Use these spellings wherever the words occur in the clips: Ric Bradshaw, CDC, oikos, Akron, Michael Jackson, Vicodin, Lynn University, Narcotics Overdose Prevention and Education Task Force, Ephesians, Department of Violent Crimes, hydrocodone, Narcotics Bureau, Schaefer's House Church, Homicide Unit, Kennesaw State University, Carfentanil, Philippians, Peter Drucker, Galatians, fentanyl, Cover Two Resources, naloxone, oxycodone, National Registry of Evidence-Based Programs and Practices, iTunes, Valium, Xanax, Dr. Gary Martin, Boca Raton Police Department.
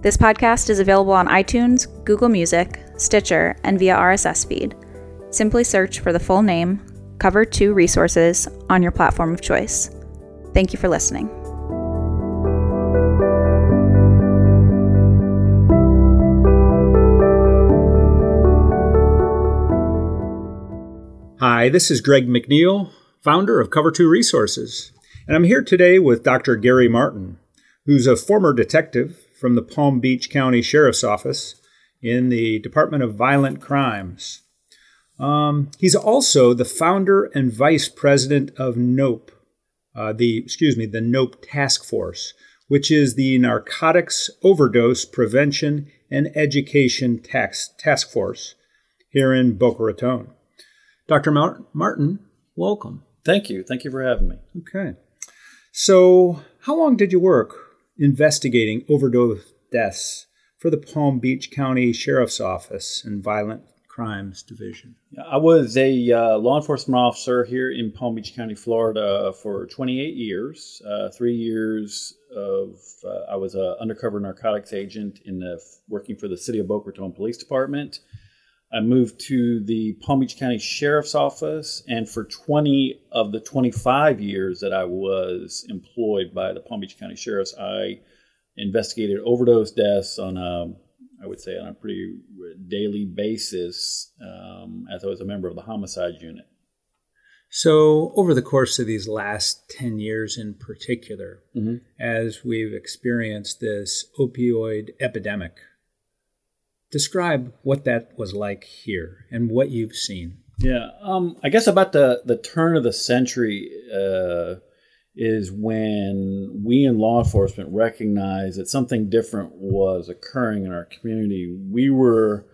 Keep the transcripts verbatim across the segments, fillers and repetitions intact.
This podcast is available on iTunes, Google Music, Stitcher, and via R S S feed. Simply search for the full name, Cover Two Resources, on your platform of choice. Thank you for listening. Hi, this is Greg McNeil, founder of Cover Two Resources, and I'm here today with Doctor Gary Martin, who's a former detective from the Palm Beach County Sheriff's Office in the Department of Violent Crimes. Um, he's also the founder and vice president of NOPE, uh, the excuse me, the NOPE Task Force, which is the Narcotics Overdose Prevention and Education Tax, Task Force here in Boca Raton. Doctor Martin, welcome. Thank you. Thank you for having me. Okay. So how long did you work investigating overdose deaths for the Palm Beach County Sheriff's Office and Violent Crimes Division? I was a uh, law enforcement officer here in Palm Beach County, Florida for twenty-eight years. Uh, three years of, uh, I was an undercover narcotics agent in the, working for the City of Boca Raton Police Department. I moved to the Palm Beach County Sheriff's Office, and for twenty of the twenty-five years that I was employed by the Palm Beach County Sheriff's, I investigated overdose deaths on a, I would say, on a pretty daily basis um, as I was a member of the Homicide Unit. So over the course of these last ten years in particular, mm-hmm. as we've experienced this opioid epidemic, describe what that was like here and what you've seen. Yeah, um, I guess about the, the turn of the century uh, is when we in law enforcement recognized that something different was occurring in our community. We were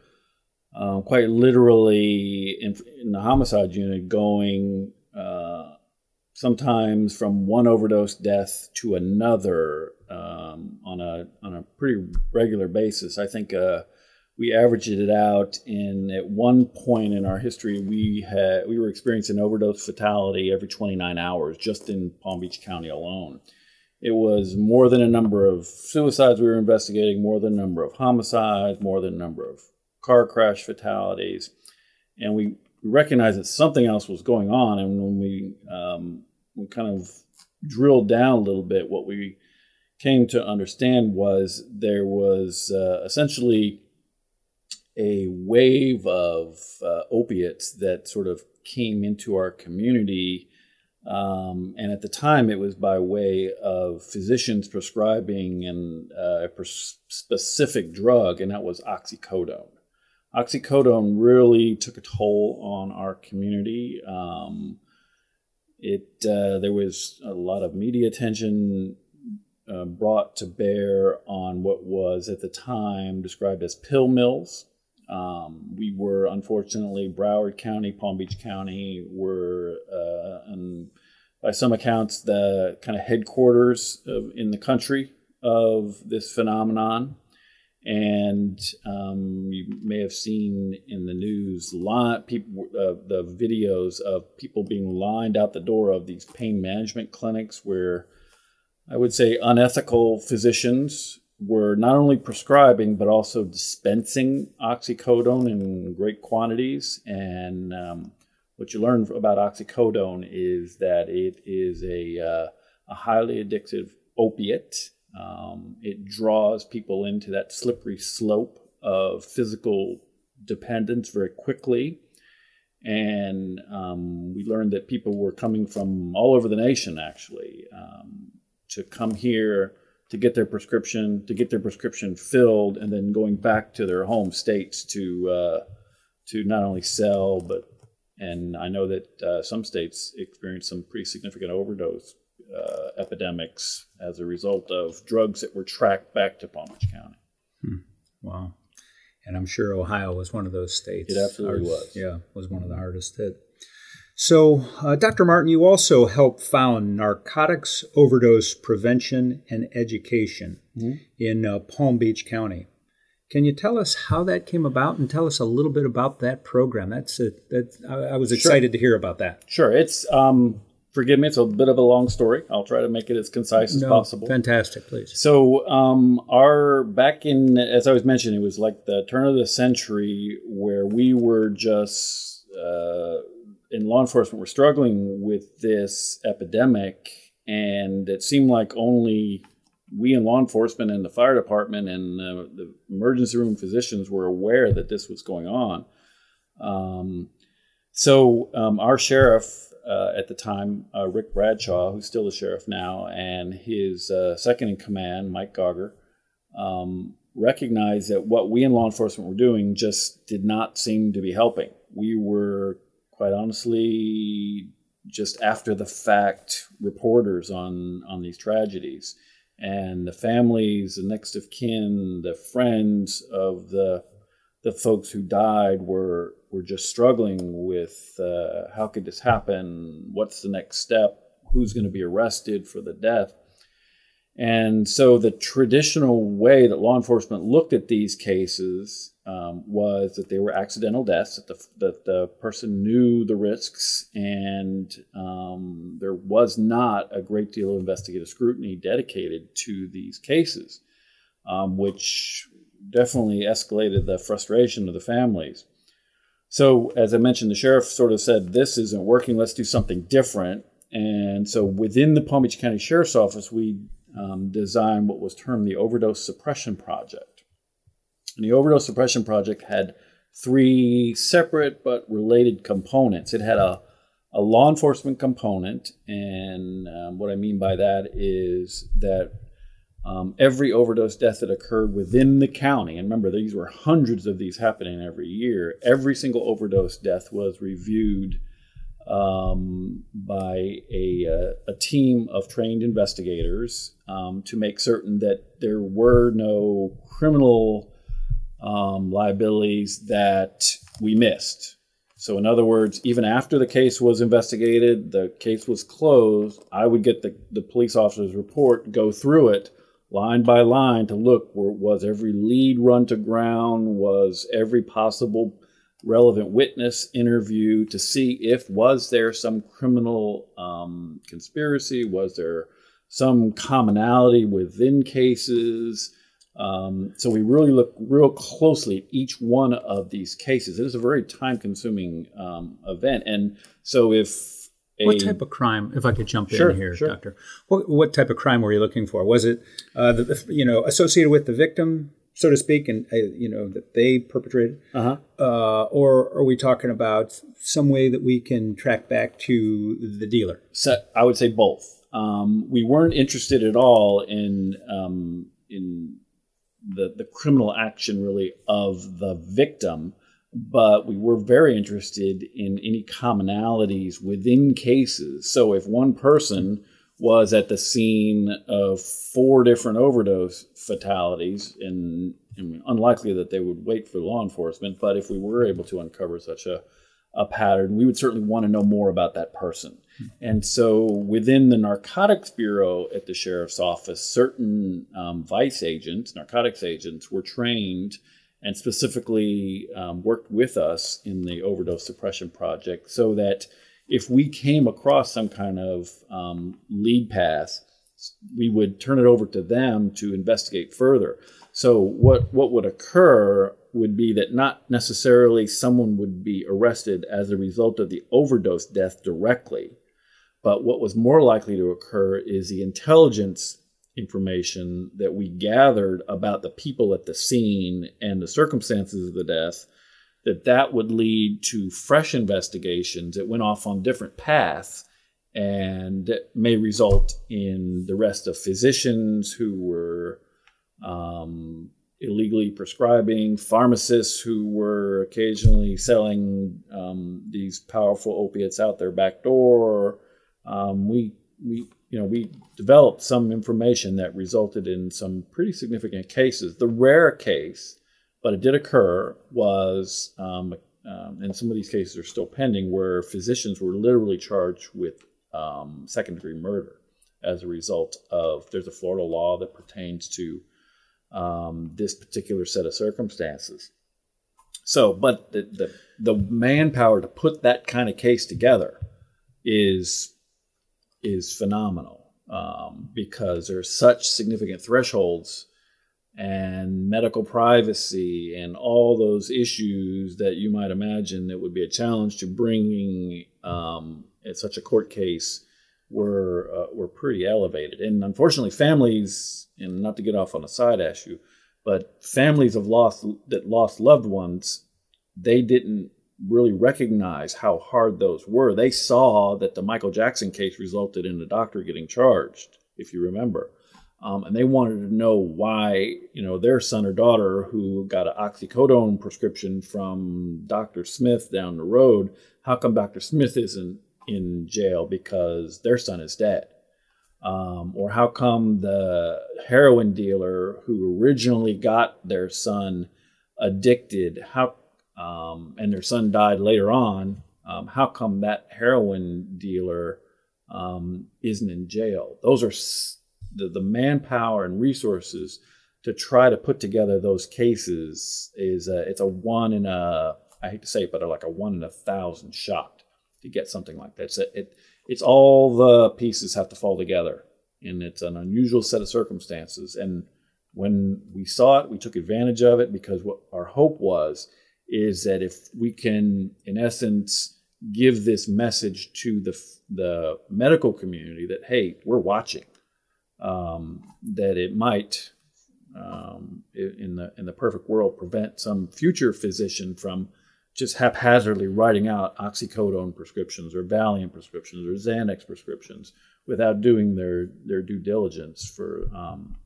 uh, quite literally in, in the homicide unit going uh, sometimes from one overdose death to another um, on a on a pretty regular basis. I think. Uh, We averaged it out, and at one point in our history, we had we were experiencing overdose fatality every twenty-nine hours just in Palm Beach County alone. It was more than a number of suicides we were investigating, more than a number of homicides, more than a number of car crash fatalities, and we recognized that something else was going on. And when we um, we kind of drilled down a little bit, what we came to understand was there was uh, essentially a wave of uh, opiates that sort of came into our community. Um, and at the time, it was by way of physicians prescribing an, uh, a pres- specific drug, and that was oxycodone. Oxycodone really took a toll on our community. Um, it uh, there was a lot of media attention uh, brought to bear on what was at the time described as pill mills. Um, we were, unfortunately, Broward County, Palm Beach County were, uh, and by some accounts, the kind of headquarters of, in the country of this phenomenon. And um, you may have seen in the news a lot people uh, the videos of people being lined out the door of these pain management clinics where I would say unethical physicians were not only prescribing, but also dispensing oxycodone in great quantities. And um, what you learn about oxycodone is that it is a, uh, a highly addictive opiate. Um, it draws people into that slippery slope of physical dependence very quickly. And um, we learned that people were coming from all over the nation, actually, um, to come here to get their prescription, to get their prescription filled, and then going back to their home states to uh, to not only sell, but and I know that uh, some states experienced some pretty significant overdose uh, epidemics as a result of drugs that were tracked back to Palm Beach County. Hmm. Wow. And I'm sure Ohio was one of those states. It absolutely Our, was. Yeah, was one of the hardest hit. So, uh, Doctor Martin, you also helped found Narcotics Overdose Prevention and Education mm-hmm. in uh, Palm Beach County. Can you tell us how that came about and tell us a little bit about that program? That's a, that I, I was excited sure. to hear about that. Sure. It's, um, forgive me, it's a bit of a long story. I'll try to make it as concise as no, possible. Fantastic, please. So um, our back in, as I was mentioning, it was like the turn of the century where we were just, uh, in law enforcement, were struggling with this epidemic. And it seemed like only we in law enforcement and the fire department and uh, the emergency room physicians were aware that this was going on. Um, so um, our sheriff uh, at the time, uh, Ric Bradshaw, who's still the sheriff now, and his uh, second in command, Mike Gauger, um, recognized that what we in law enforcement were doing just did not seem to be helping. We were, quite honestly, just after the fact reporters on, on these tragedies. And the families, the next of kin, the friends of the the folks who died were were just struggling with uh, how could this happen? What's the next step? Who's going to be arrested for the death? And so the traditional way that law enforcement looked at these cases um, was that they were accidental deaths, that the, that the person knew the risks, and um, there was not a great deal of investigative scrutiny dedicated to these cases, um, which definitely escalated the frustration of the families. So, as I mentioned, the sheriff sort of said, this isn't working, let's do something different. And so within the Palm Beach County Sheriff's Office, we Um, designed what was termed the Overdose Suppression Project. And the Overdose Suppression Project had three separate but related components. It had a, a law enforcement component, and um, what I mean by that is that um, every overdose death that occurred within the county, and remember these were hundreds of these happening every year, every single overdose death was reviewed Um, by a, uh, a team of trained investigators um, to make certain that there were no criminal um, liabilities that we missed. So in other words, even after the case was investigated, the case was closed, I would get the, the police officer's report, go through it line by line to look, where, was every lead run to ground, was every possible relevant witness interview to see if was there some criminal um, conspiracy, was there some commonality within cases. Um, so we really look real closely at each one of these cases. It is a very time-consuming um, event. And so if a... What type of crime, if I could jump sure, in here, sure. Doctor, what, what type of crime were you looking for? Was it, uh, the, you know, associated with the victim, so to speak, and uh, you know that they perpetrated, uh-huh. uh, or are we talking about some way that we can track back to the dealer? So I would say both. Um, we weren't interested at all in um, in the the criminal action really of the victim, but we were very interested in any commonalities within cases. So if one person was at the scene of four different overdose fatalities, and, and unlikely that they would wait for law enforcement, but if we were able to uncover such a, a pattern, we would certainly want to know more about that person. Mm-hmm. And so within the Narcotics Bureau at the Sheriff's Office, certain um, vice agents, narcotics agents, were trained and specifically um, worked with us in the Overdose Suppression Project so that if we came across some kind of um, lead path, we would turn it over to them to investigate further. So what, what would occur would be that not necessarily someone would be arrested as a result of the overdose death directly, but what was more likely to occur is the intelligence information that we gathered about the people at the scene and the circumstances of the death that that would lead to fresh investigations that went off on different paths and may result in the arrest of physicians who were um, illegally prescribing, pharmacists who were occasionally selling um, these powerful opiates out their back door. Um, we, we, you know, we developed some information that resulted in some pretty significant cases. The rare case, but it did occur, was, um, um, and some of these cases are still pending, where physicians were literally charged with um, second-degree murder as a result of, there's a Florida law that pertains to um, this particular set of circumstances. So, but the, the the manpower to put that kind of case together is is phenomenal um, because there are such significant thresholds and medical privacy and all those issues that you might imagine that would be a challenge to bringing um, at such a court case were uh, were pretty elevated. And unfortunately, families, and not to get off on a side issue, but families of lost that lost loved ones, they didn't really recognize how hard those were. They saw that the Michael Jackson case resulted in a doctor getting charged, if you remember. Um, and they wanted to know why, you know, their son or daughter who got an oxycodone prescription from Doctor Smith down the road, how come Doctor Smith isn't in jail because their son is dead? Um, or how come the heroin dealer who originally got their son addicted, how um, and their son died later on, um, how come that heroin dealer um, isn't in jail? Those are... S- The, the manpower and resources to try to put together those cases is a, it's a one in a, I hate to say it, but like a one in a thousand shot to get something like that. So it, it's all the pieces have to fall together, and it's an unusual set of circumstances. And when we saw it, we took advantage of it, because what our hope was is that if we can, in essence, give this message to the the medical community that, hey, we're watching. Um, that it might, um, in the in the perfect world, prevent some future physician from just haphazardly writing out oxycodone prescriptions or Valium prescriptions or Xanax prescriptions without doing their, their due diligence for um,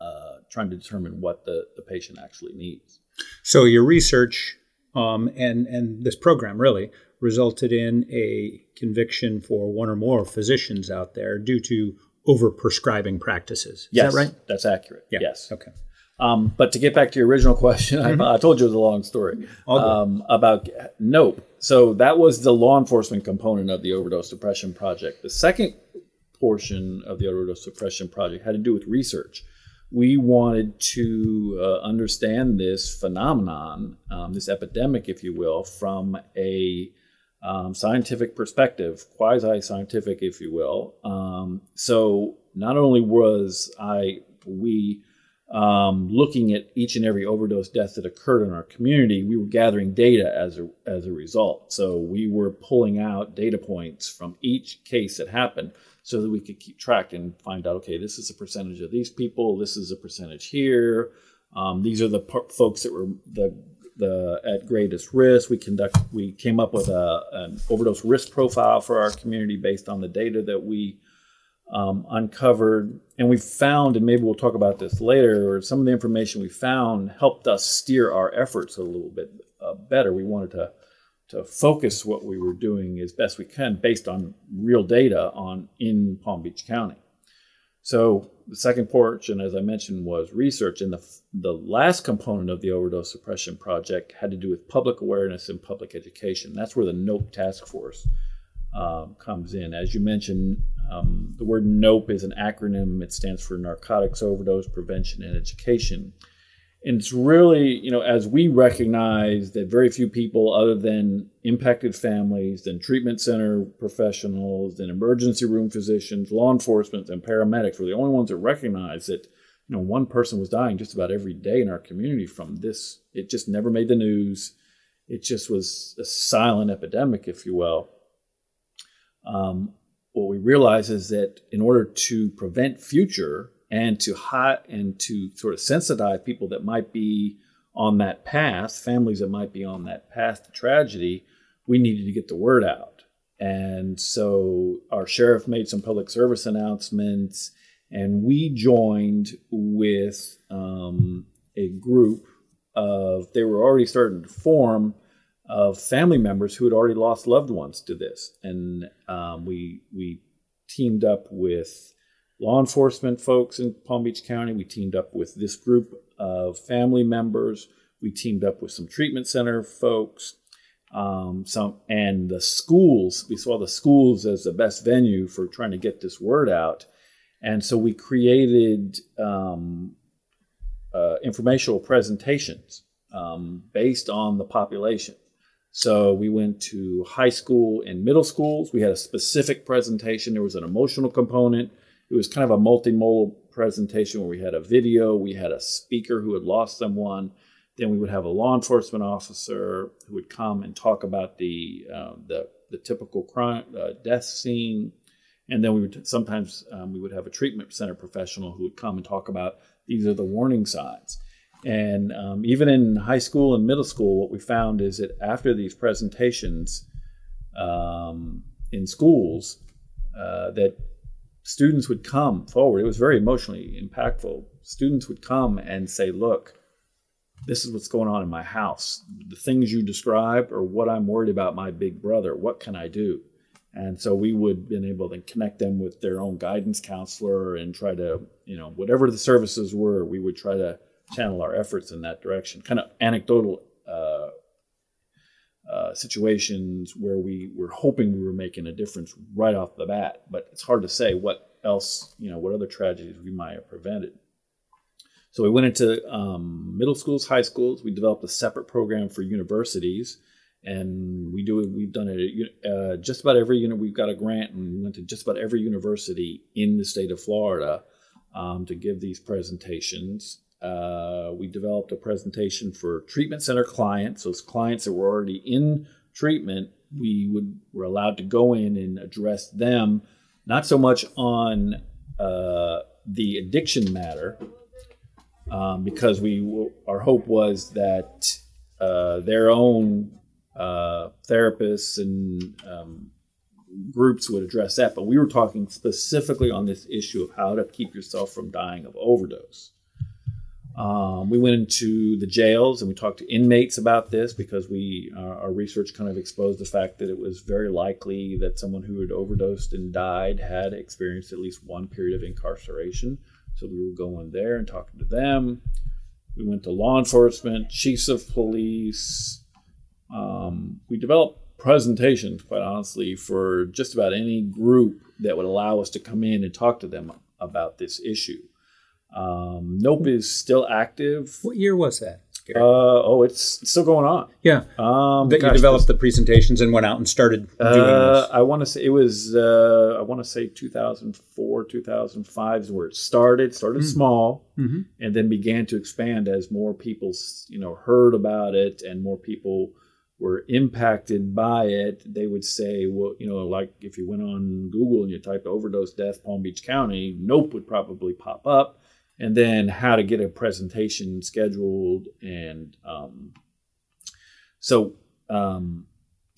uh, trying to determine what the, the patient actually needs. So your research um, and, and this program really resulted in a conviction for one or more physicians out there due to over-prescribing practices. Is yes, that right? That's accurate. Yeah. Yes. Okay. Um, but to get back to your original question, mm-hmm. I, I told you it was a long story um, about NOPE. So that was the law enforcement component of the Overdose Suppression Project. The second portion of the Overdose Suppression Project had to do with research. We wanted to uh, understand this phenomenon, um, this epidemic, if you will, from a Um, scientific perspective, quasi-scientific, if you will. Um, so not only was I, we um, looking at each and every overdose death that occurred in our community, we were gathering data as a, as a result. So we were pulling out data points from each case that happened so that we could keep track and find out, okay, this is a percentage of these people, this is a percentage here. Um, these are the p- folks that were the The, at greatest risk. We conduct. We came up with a, an overdose risk profile for our community based on the data that we um, uncovered. And we found, and maybe we'll talk about this later, or some of the information we found helped us steer our efforts a little bit uh, better. We wanted to to focus what we were doing as best we can based on real data on in Palm Beach County. So the second portion, as I mentioned, was research. And the the last component of the Overdose Suppression Project had to do with public awareness and public education. That's where the NOPE task force um, comes in. As you mentioned, um, the word NOPE is an acronym. It stands for Narcotics Overdose Prevention and Education. And it's really, you know, as we recognize that very few people other than impacted families, then treatment center professionals, then emergency room physicians, law enforcement, and paramedics were the only ones that recognized that, you know, one person was dying just about every day in our community from this. It just never made the news. It just was a silent epidemic, if you will. Um, what we realize is that in order to prevent future and to hot and to sort of sensitize people that might be on that path, families that might be on that path to tragedy, we needed to get the word out. And so our sheriff made some public service announcements, and we joined with um, a group of, they were already starting to form, of family members who had already lost loved ones to this. And um, we we teamed up with law enforcement folks in Palm Beach County. We teamed up with this group of family members. We teamed up with some treatment center folks. Um, some and the schools, we saw the schools as the best venue for trying to get this word out. And so we created um, uh, informational presentations um, based on the population. So we went to high school and middle schools. We had a specific presentation. There was an emotional component. It was kind of a multimodal presentation where we had a video. We had a speaker who had lost someone. Then we would have a law enforcement officer who would come and talk about the uh, the, the typical crime uh, death scene. And then we would sometimes um, we would have a treatment center professional who would come and talk about these are the warning signs. And um, even in high school and middle school, what we found is that after these presentations um, in schools, uh, that students would come forward. It was very emotionally impactful. Students would come and say, look, this is what's going on in my house. The things you described are what I'm worried about my big brother. What can I do? And so we would have been able to connect them with their own guidance counselor and try to, you know, whatever the services were, we would try to channel our efforts in that direction. Kind of anecdotal uh, uh, situations where we were hoping we were making a difference right off the bat, but it's hard to say what else, you know, what other tragedies we might have prevented. So we went into um, middle schools, high schools. We developed a separate program for universities, and we do it. We've done it at uh, just about every unit. We've got a grant, and we went to just about every university in the state of Florida um, to give these presentations. Uh, we developed a presentation for treatment center clients. Those clients that were already in treatment, we would were allowed to go in and address them, not so much on uh, the addiction matter, um, because we our hope was that uh, their own uh, therapists and um, groups would address that. But we were talking specifically on this issue of how to keep yourself from dying of overdose. Um, we went into the jails and we talked to inmates about this because we, uh, our research kind of exposed the fact that it was very likely that someone who had overdosed and died had experienced at least one period of incarceration. So we were going there and talking to them. We went to law enforcement, chiefs of police. Um, we developed presentations, quite honestly, for just about any group that would allow us to come in and talk to them about this issue. Um, Nope is still active. What year was that, Gary? Uh, oh, it's still going on. Yeah. Um, that gosh, you developed the presentations and went out and started uh, doing this. I want to say it was, uh, I want to say two thousand four, two thousand five is where it started, started mm. small, mm-hmm. and then began to expand as more people, you know, heard about it and more people were impacted by it. They would say, well, you know, like if you went on Google and you typed overdose death Palm Beach County, Nope would probably pop up. And then how to get a presentation scheduled, and um, so um,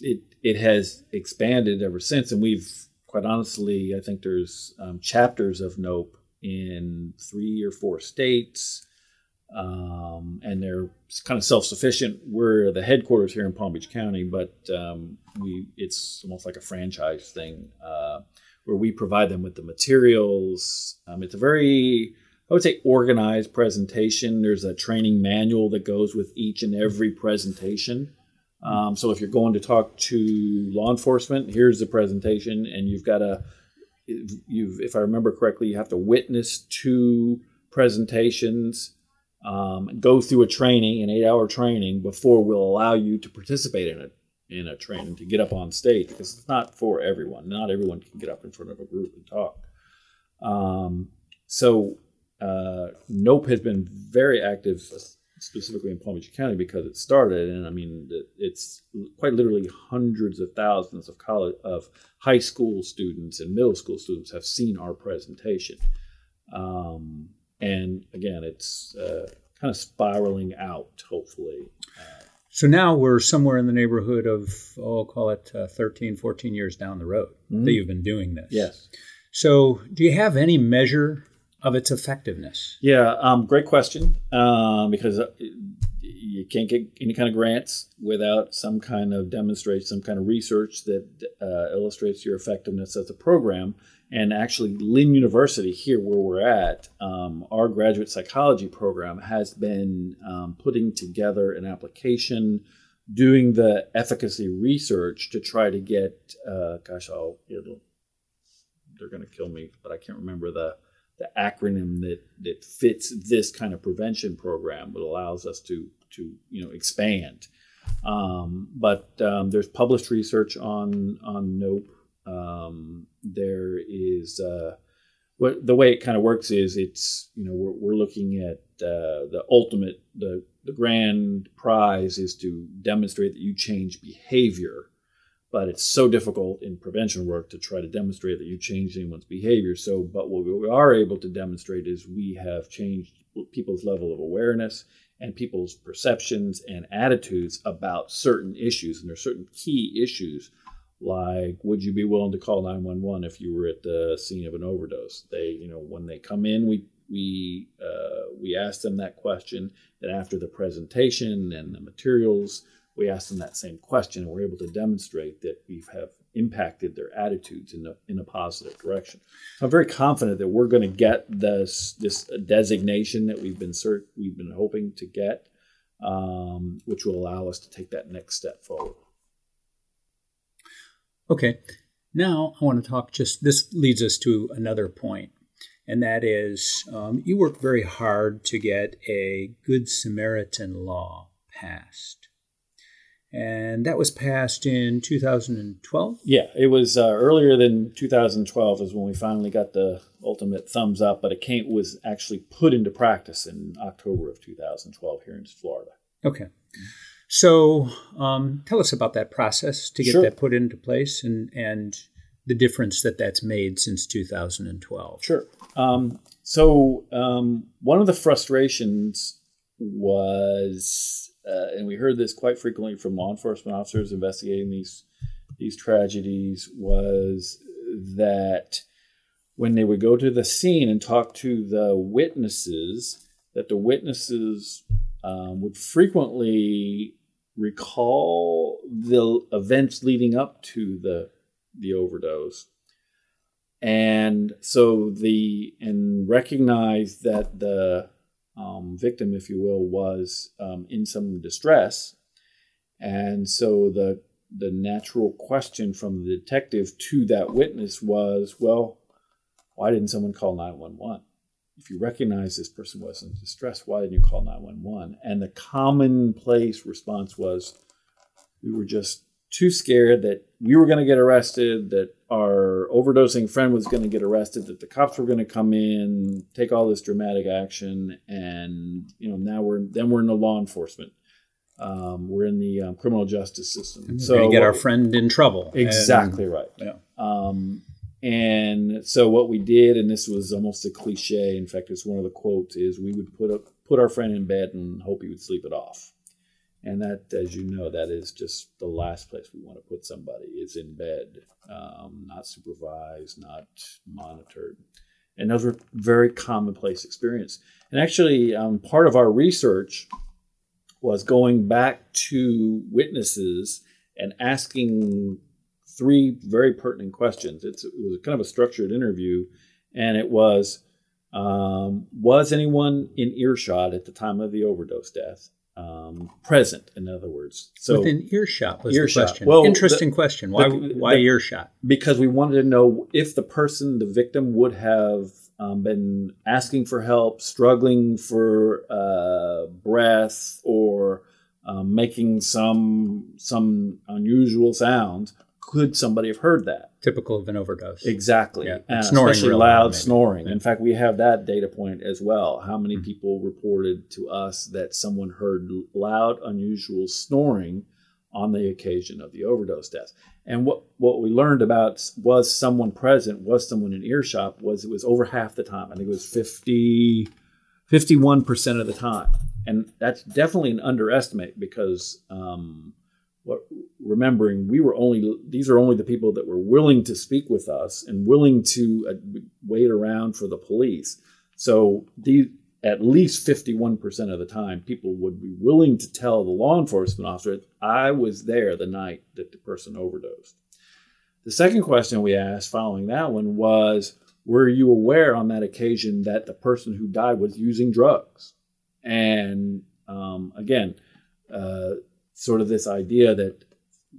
it it has expanded ever since. And we've, quite honestly, I think there's um, chapters of Nope in three or four states, um, and they're kind of self-sufficient. We're the headquarters here in Palm Beach County, but um, we it's almost like a franchise thing uh, where we provide them with the materials. Um, it's a very I would say organized presentation. There's a training manual that goes with each and every presentation. Um, so if you're going to talk to law enforcement, here's the presentation, and you've got to, you've, if I remember correctly, you have to witness two presentations, um, go through a training, an eight-hour training, before we'll allow you to participate in a in a training to get up on stage, because it's not for everyone. Not everyone can get up in front of a group and talk. Um, so. Uh, Nope has been very active, specifically in Palm Beach County, because it started, and I mean, it's quite literally hundreds of thousands of college, of high school students and middle school students have seen our presentation. Um, and again, it's uh, kind of spiraling out, hopefully. Uh, so now we're somewhere in the neighborhood of, oh, call it uh, thirteen, fourteen years down the road mm-hmm. that you've been doing this. Yes. So do you have any measure of its effectiveness? Yeah, um, great question, um, because you can't get any kind of grants without some kind of demonstration, some kind of research that uh, illustrates your effectiveness as a program. And actually, Lynn University, here where we're at, um, our graduate psychology program has been um, putting together an application, doing the efficacy research to try to get, uh, gosh, I'll, it'll, they're going to kill me, but I can't remember the the acronym that, that fits this kind of prevention program that allows us to, to you know, expand. Um, but um, there's published research on, on NOPE. Um, there is, uh, what the way it kind of works is it's, you know, we're, we're looking at uh, the ultimate, the, the grand prize is to demonstrate that you change behavior. But it's so difficult in prevention work to try to demonstrate that you changed anyone's behavior. So, but what we are able to demonstrate is we have changed people's level of awareness and people's perceptions and attitudes about certain issues. And there are certain key issues, like would you be willing to call nine one one if you were at the scene of an overdose? They, you know, when they come in, we we uh, we ask them that question. Then after the presentation and the materials, we asked them that same question, and we're able to demonstrate that we have impacted their attitudes in a, in a positive direction. So I'm very confident that we're going to get this this designation that we've been cert- we've been hoping to get, um, which will allow us to take that next step forward. Okay, now I want to talk. Just this leads us to another point, and that is um, you work very hard to get a Good Samaritan law passed. And that was passed in two thousand twelve? Yeah, it was uh, earlier than two thousand twelve is when we finally got the ultimate thumbs up, but it came, was actually put into practice in October of two thousand twelve here in Florida. Okay. So um, tell us about that process to get sure. that put into place and, and the difference that that's made since two thousand twelve. Sure. Um, so um, one of the frustrations was... Uh, and we heard this quite frequently from law enforcement officers investigating these these tragedies, was that when they would go to the scene and talk to the witnesses, that the witnesses um, would frequently recall the events leading up to the the overdose. And so the and recognize that the Um, victim, if you will, was um, in some distress. And so the the natural question from the detective to that witness was, well, why didn't someone call nine one one? If you recognize this person was in distress, why didn't you call nine one one? And the commonplace response was, we were just too scared that we were going to get arrested, that our overdosing friend was going to get arrested, that the cops were going to come in, take all this dramatic action, and you know now we're then we're in the law enforcement, um, we're in the um, criminal justice system. We're so going to get our friend in trouble. Exactly and, right. Yeah. Um, and so what we did, and this was almost a cliche. In fact, it's one of the quotes: is we would put up, put our friend in bed and hope he would sleep it off. And that, as you know, that is just the last place we want to put somebody. It's in bed, um, not supervised, not monitored. And those were very commonplace experience. And actually, um, part of our research was going back to witnesses and asking three very pertinent questions. It's, it was kind of a structured interview, and it was, um, was anyone in earshot at the time of the overdose death? Um, present, in other words. So within earshot was earshot. The question. Well, Interesting the, question. Why the, why the, earshot? Because we wanted to know if the person, the victim, would have um, been asking for help, struggling for uh, breath, or um, making some some unusual sound. Could somebody have heard that? Typical of an overdose. Exactly. Yeah. Uh, snoring, especially loud maybe. Snoring. Yeah. In fact, we have that data point as well. How many mm-hmm. people reported to us that someone heard loud, unusual snoring on the occasion of the overdose death? And what, what we learned about was someone present, was someone in earshot, was it was over half the time. I think it was fifty, fifty-one percent of the time. And that's definitely an underestimate because um, what, remembering we were only, these are only the people that were willing to speak with us and willing to uh, wait around for the police. So these, at least fifty-one percent of the time, people would be willing to tell the law enforcement officer, I was there the night that the person overdosed. The second question we asked following that one was, were you aware on that occasion that the person who died was using drugs? And um, again, uh, sort of this idea that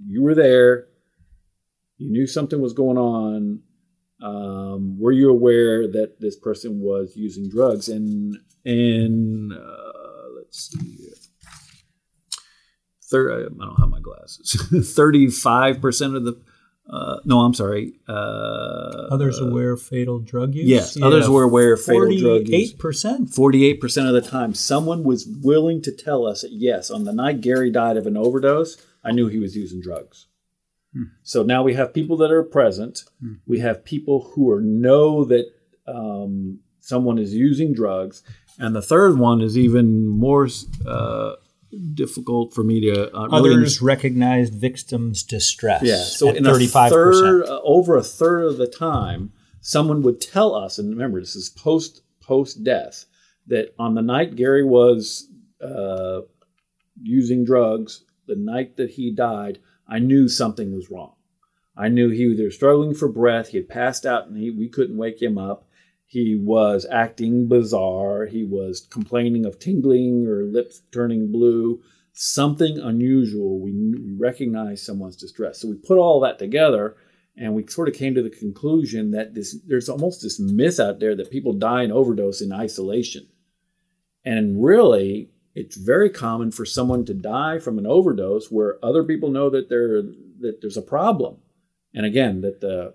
you were there, you knew something was going on. Um, were you aware that this person was using drugs? And and uh, let's see here. Third, I don't have my glasses. thirty-five percent of the Uh, no, I'm sorry. Uh, others aware of fatal drug use? Yes, yeah. Others were aware of fatal drug use. forty-eight percent? forty-eight percent of the time, someone was willing to tell us, that, yes, on the night Gary died of an overdose, I knew he was using drugs. Hmm. So now we have people that are present. Hmm. We have people who are, know that um, someone is using drugs. And the third one is even more... Uh, difficult for me to uh, others really... recognized victims' distress. Yeah, so in thirty-five percent. A third, uh, over a third of the time, someone would tell us, and remember this is post post death, that on the night Gary was uh, using drugs, the night that he died, I knew something was wrong. I knew he was either struggling for breath, he had passed out, and he, we couldn't wake him up. He was acting bizarre. He was complaining of tingling or lips turning blue. Something unusual. We, we recognized someone's distress. So we put all that together, and we sort of came to the conclusion that this, there's almost this myth out there that people die and overdose in isolation. And really, it's very common for someone to die from an overdose where other people know that there that there's a problem. And again, that the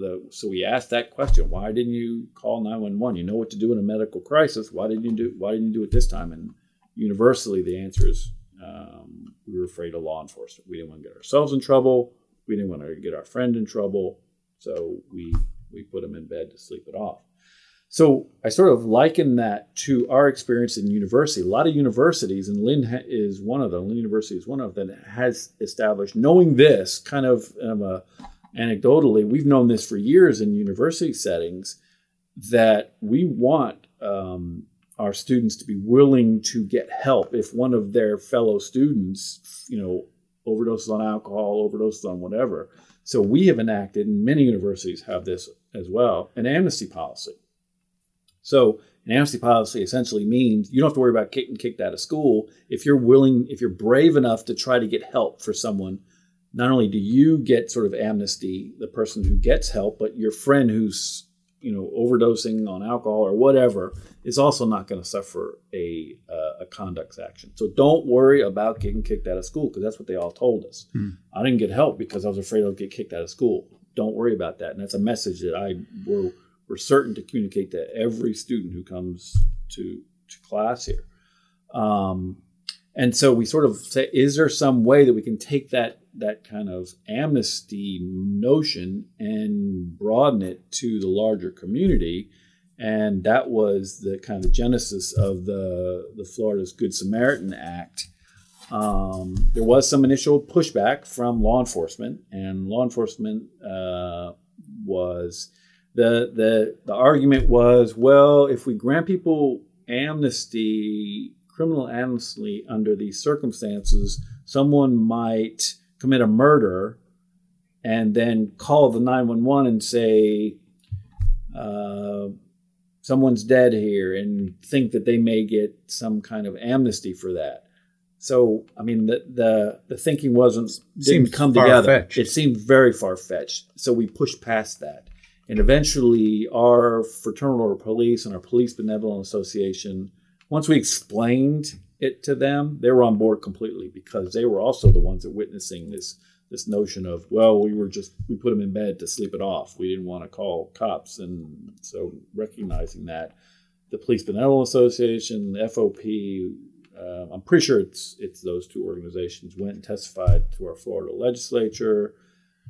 The, so we asked that question: why didn't you call nine one one? You know what to do in a medical crisis. Why didn't you do? Why didn't you do it this time? And universally, the answer is um, we were afraid of law enforcement. We didn't want to get ourselves in trouble. We didn't want to get our friend in trouble. So we we put him in bed to sleep it off. So I sort of liken that to our experience in university. A lot of universities, and Lynn ha- is one of them. Lynn University is one of them. Has established knowing this kind of um, a. Anecdotally, we've known this for years in university settings that we want um, our students to be willing to get help if one of their fellow students, you know, overdoses on alcohol, overdoses on whatever. So we have enacted, and many universities have this as well, an amnesty policy. So an amnesty policy essentially means you don't have to worry about getting kicked out of school if you're willing, if you're brave enough to try to get help for someone. Not only do you get sort of amnesty, the person who gets help, but your friend who's, you know, overdosing on alcohol or whatever is also not going to suffer a uh, a conduct action. So don't worry about getting kicked out of school because that's what they all told us. Hmm. I didn't get help because I was afraid I'd get kicked out of school. Don't worry about that. And that's a message that I we're, we're certain to communicate to every student who comes to to class here. Um, and so we sort of say, is there some way that we can take that that kind of amnesty notion and broaden it to the larger community? And that was the kind of genesis of the, the Florida's Good Samaritan Act. Um, there was some initial pushback from law enforcement, and law enforcement uh, was, the, the, the argument was, well, if we grant people amnesty, criminal amnesty under these circumstances, someone might commit a murder, and then call the nine one one and say, uh, someone's dead here, and think that they may get some kind of amnesty for that. So, I mean, the the, the thinking wasn't didn't Seems come far-fetched. together. It seemed very far-fetched. So we pushed past that. And eventually our Fraternal Order of Police and our Police Benevolent Association, once we explained it to them, they were on board completely because they were also the ones that witnessing this this notion of, well, we were just, we put them in bed to sleep it off. We didn't want to call cops. And so recognizing that, the Police Benevolent Association, the F O P, uh, I'm pretty sure it's it's those two organizations went and testified to our Florida legislature.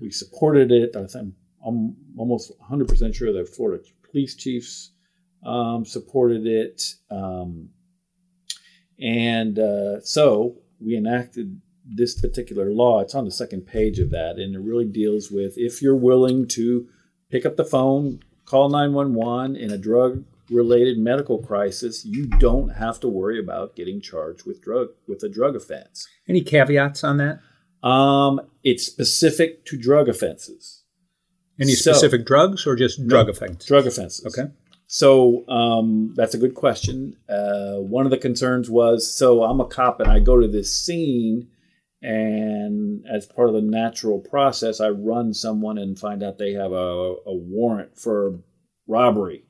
We supported it. I think I'm almost one hundred percent sure that Florida police chiefs um, supported it. Um, And uh, so we enacted this particular law. It's on the second page of that, and it really deals with if you're willing to pick up the phone, call nine one one in a drug-related medical crisis, you don't have to worry about getting charged with drug with a drug offense. Any caveats on that? Um, it's specific to drug offenses. Any so, specific drugs or just drug no, offenses? Drug offenses. Okay. So um, that's a good question. Uh, one of the concerns was, so I'm a cop and I go to this scene, and as part of the natural process, I run someone and find out they have a, a warrant for robbery.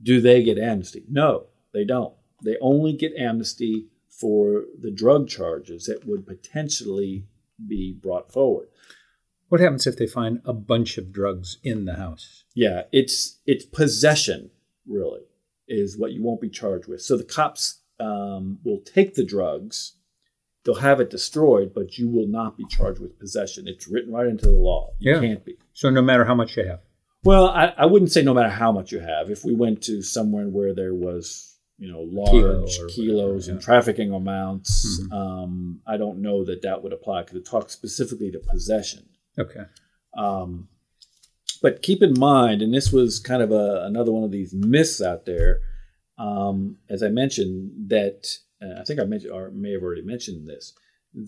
Do they get amnesty? No, they don't. They only get amnesty for the drug charges that would potentially be brought forward. What happens if they find a bunch of drugs in the house? Yeah, it's it's possession, really, is what you won't be charged with. So the cops um, will take the drugs. They'll have it destroyed, but you will not be charged with possession. It's written right into the law. You yeah. can't be. So no matter how much you have? Well, I, I wouldn't say no matter how much you have. If we went to somewhere where there was, you know, large Kilo kilos whatever, and yeah. trafficking amounts, mm-hmm. um, I don't know that that would apply because it talks specifically to possession. Okay. Um, but keep in mind, and this was kind of a, another one of these myths out there, um, as I mentioned, that uh, I think I mentioned, or may have already mentioned this,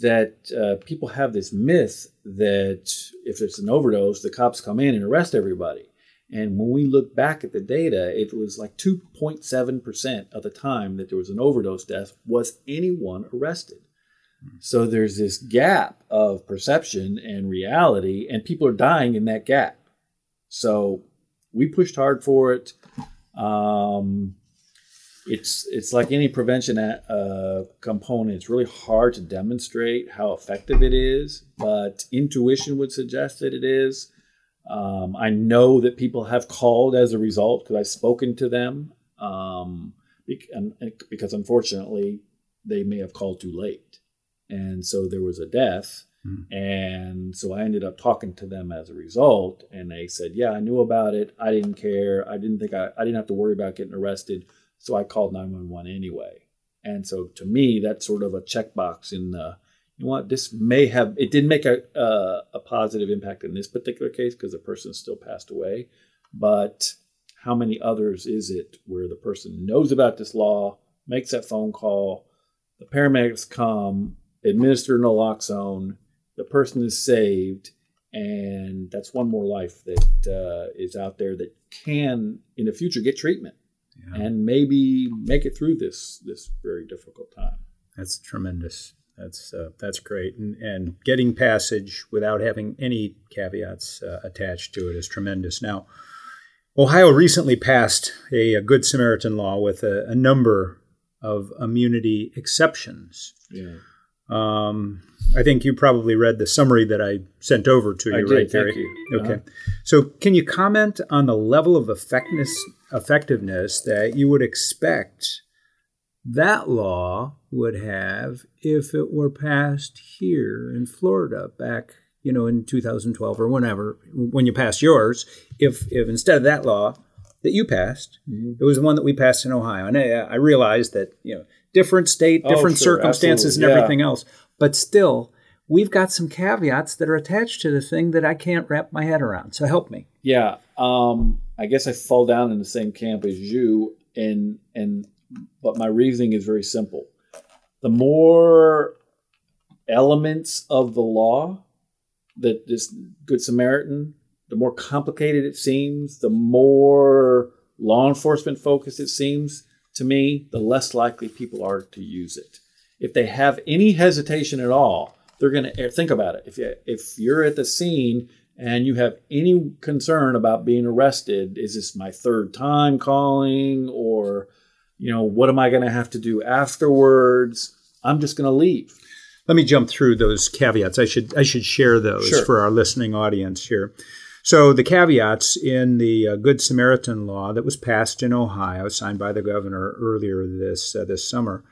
that uh, people have this myth that if it's an overdose, the cops come in and arrest everybody. And when we look back at the data, it was like two point seven percent of the time that there was an overdose death was anyone arrested. So there's this gap of perception and reality, and people are dying in that gap. So we pushed hard for it. Um, it's it's like any prevention at, uh, component. It's really hard to demonstrate how effective it is, but intuition would suggest that it is. Um, I know that people have called as a result because I've spoken to them, um, because unfortunately they may have called too late. And so there was a death, mm. and so I ended up talking to them as a result, and they said, yeah, I knew about it. I didn't care. I didn't think I, I didn't have to worry about getting arrested, so I called nine one one anyway. And so to me, that's sort of a checkbox in the, you know what, this may have, it didn't make a, uh, a positive impact in this particular case because the person still passed away, but how many others is it where the person knows about this law, makes that phone call, the paramedics come, administer naloxone, the person is saved, and that's one more life that uh, is out there that can, in the future, get treatment yeah. and maybe make it through this this very difficult time. That's tremendous. That's uh, that's great. And, and getting passage without having any caveats uh, attached to it is tremendous. Now, Ohio recently passed a, a Good Samaritan law with a, a number of immunity exceptions. Yeah. Um, I think you probably read the summary that I sent over to you, I did, right, Terry? Thank you. Okay. Uh-huh. So can you comment on the level of effectiveness, effectiveness that you would expect that law would have if it were passed here in Florida back, you know, in two thousand twelve or whenever, when you passed yours, if, if instead of that law that you passed, mm-hmm. it was the one that we passed in Ohio. And I, I realized that, you know, different state, different oh, sure, circumstances absolutely. and everything yeah. else. But still, we've got some caveats that are attached to the thing that I can't wrap my head around. So help me. Yeah. Um, I guess I fall down in the same camp as you. And, and but my reasoning is very simple. The more elements of the law that this Good Samaritan, the more complicated it seems, the more law enforcement focused it seems, to me, the less likely people are to use it. If they have any hesitation at all, they're going to think about it. If, you, if you're at the scene and you have any concern about being arrested, is this my third time calling, or, you know, what am I going to have to do afterwards? I'm just going to leave. Let me jump through those caveats. I should I should share those sure. for our listening audience here. So the caveats in the uh, Good Samaritan law that was passed in Ohio, signed by the governor earlier this uh, this summer,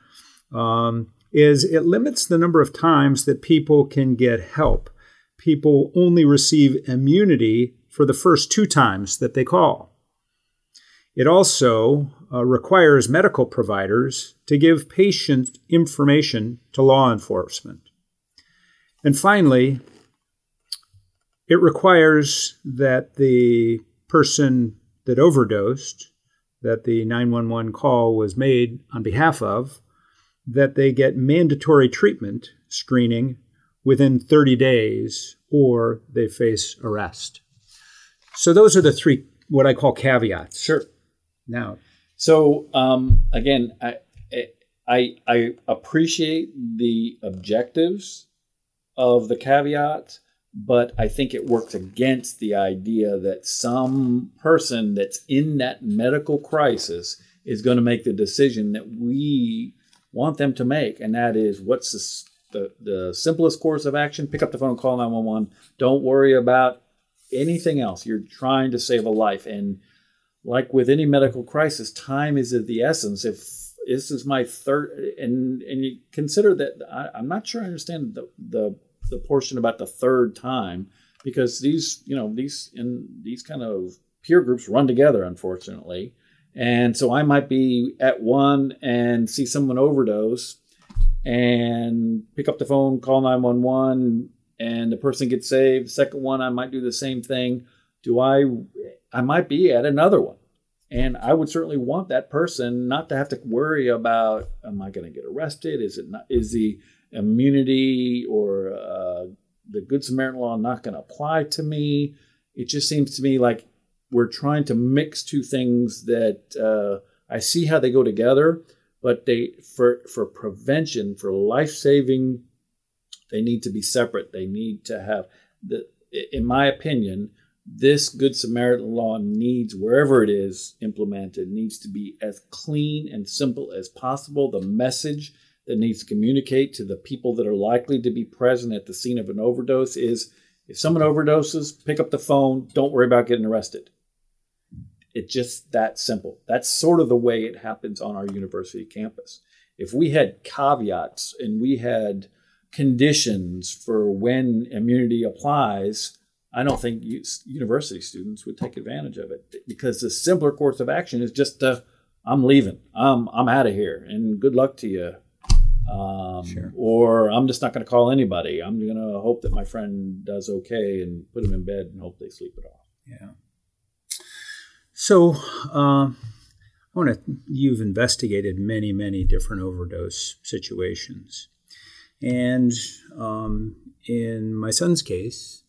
um, is it limits the number of times that people can get help. People only receive immunity for the first two times that they call. It also uh, requires medical providers to give patient information to law enforcement. And finally, it requires that the person that overdosed, that the nine one one call was made on behalf of, that they get mandatory treatment screening within thirty days or they face arrest. So those are the three, what I call caveats. Sure. Now, so um, again, I, I I appreciate the objectives of the caveats, but I think it works against the idea that some person that's in that medical crisis is going to make the decision that we want them to make, and that is what's the The, the simplest course of action. Pick up the phone, call nine one one. Don't worry about anything else. You're trying to save a life. And like with any medical crisis, time is of the essence. If this is my third, and and you consider that, I, I'm not sure I understand the, the the portion about the third time, because these, you know, these in these kind of peer groups run together, unfortunately. And so I might be at one and see someone overdose and pick up the phone, call nine one one, and the person gets saved. The second one, I might do the same thing. Do I, I might be at another one. And I would certainly want that person not to have to worry about, am I going to get arrested? Is it not, is the immunity or uh, the Good Samaritan law not going to apply to me? It just seems to me like we're trying to mix two things that uh, I see how they go together. But they for for prevention, for life saving, they need to be separate. They need to have the, in my opinion, this Good Samaritan law needs, wherever it is implemented, needs to be as clean and simple as possible. The message that needs to communicate to the people that are likely to be present at the scene of an overdose is, if someone overdoses, pick up the phone, don't worry about getting arrested. It's just that simple. That's sort of the way it happens on our university campus. If we had caveats and we had conditions for when immunity applies, I don't think university students would take advantage of it, because the simpler course of action is just, uh, I'm leaving. I'm, I'm out of here, and good luck to you. Um, sure. Or I'm just not going to call anybody. I'm going to hope that my friend does okay and put him in bed and hope they sleep it off. Yeah. So uh, I want to, you've investigated many, many different overdose situations. And um, in my son's case,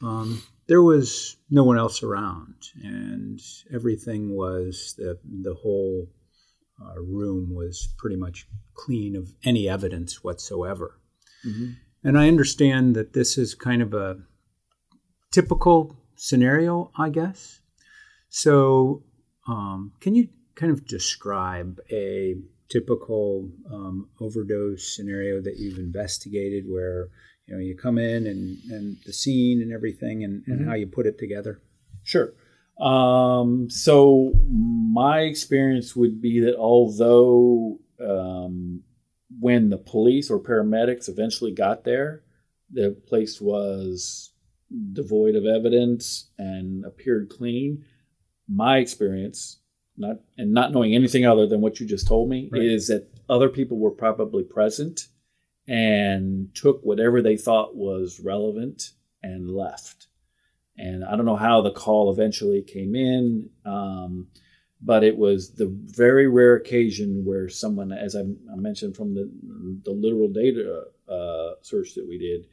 um, there was no one else around. And everything was, the, the whole uh, room was pretty much clean of any evidence whatsoever. Mm-hmm. And I understand that this is kind of a typical scenario, I guess. So um, can you kind of describe a typical um, overdose scenario that you've investigated, where, you know, you come in and, and the scene and everything, and, and mm-hmm. how you put it together? Sure. Um, so my experience would be that although um, when the police or paramedics eventually got there, the place was devoid of evidence and appeared clean. My experience, not and not knowing anything other than what you just told me, right, is that other people were probably present and took whatever they thought was relevant and left. And I don't know how the call eventually came in, um, but it was the very rare occasion where someone, as I, I mentioned from the, the literal data uh, search that we did,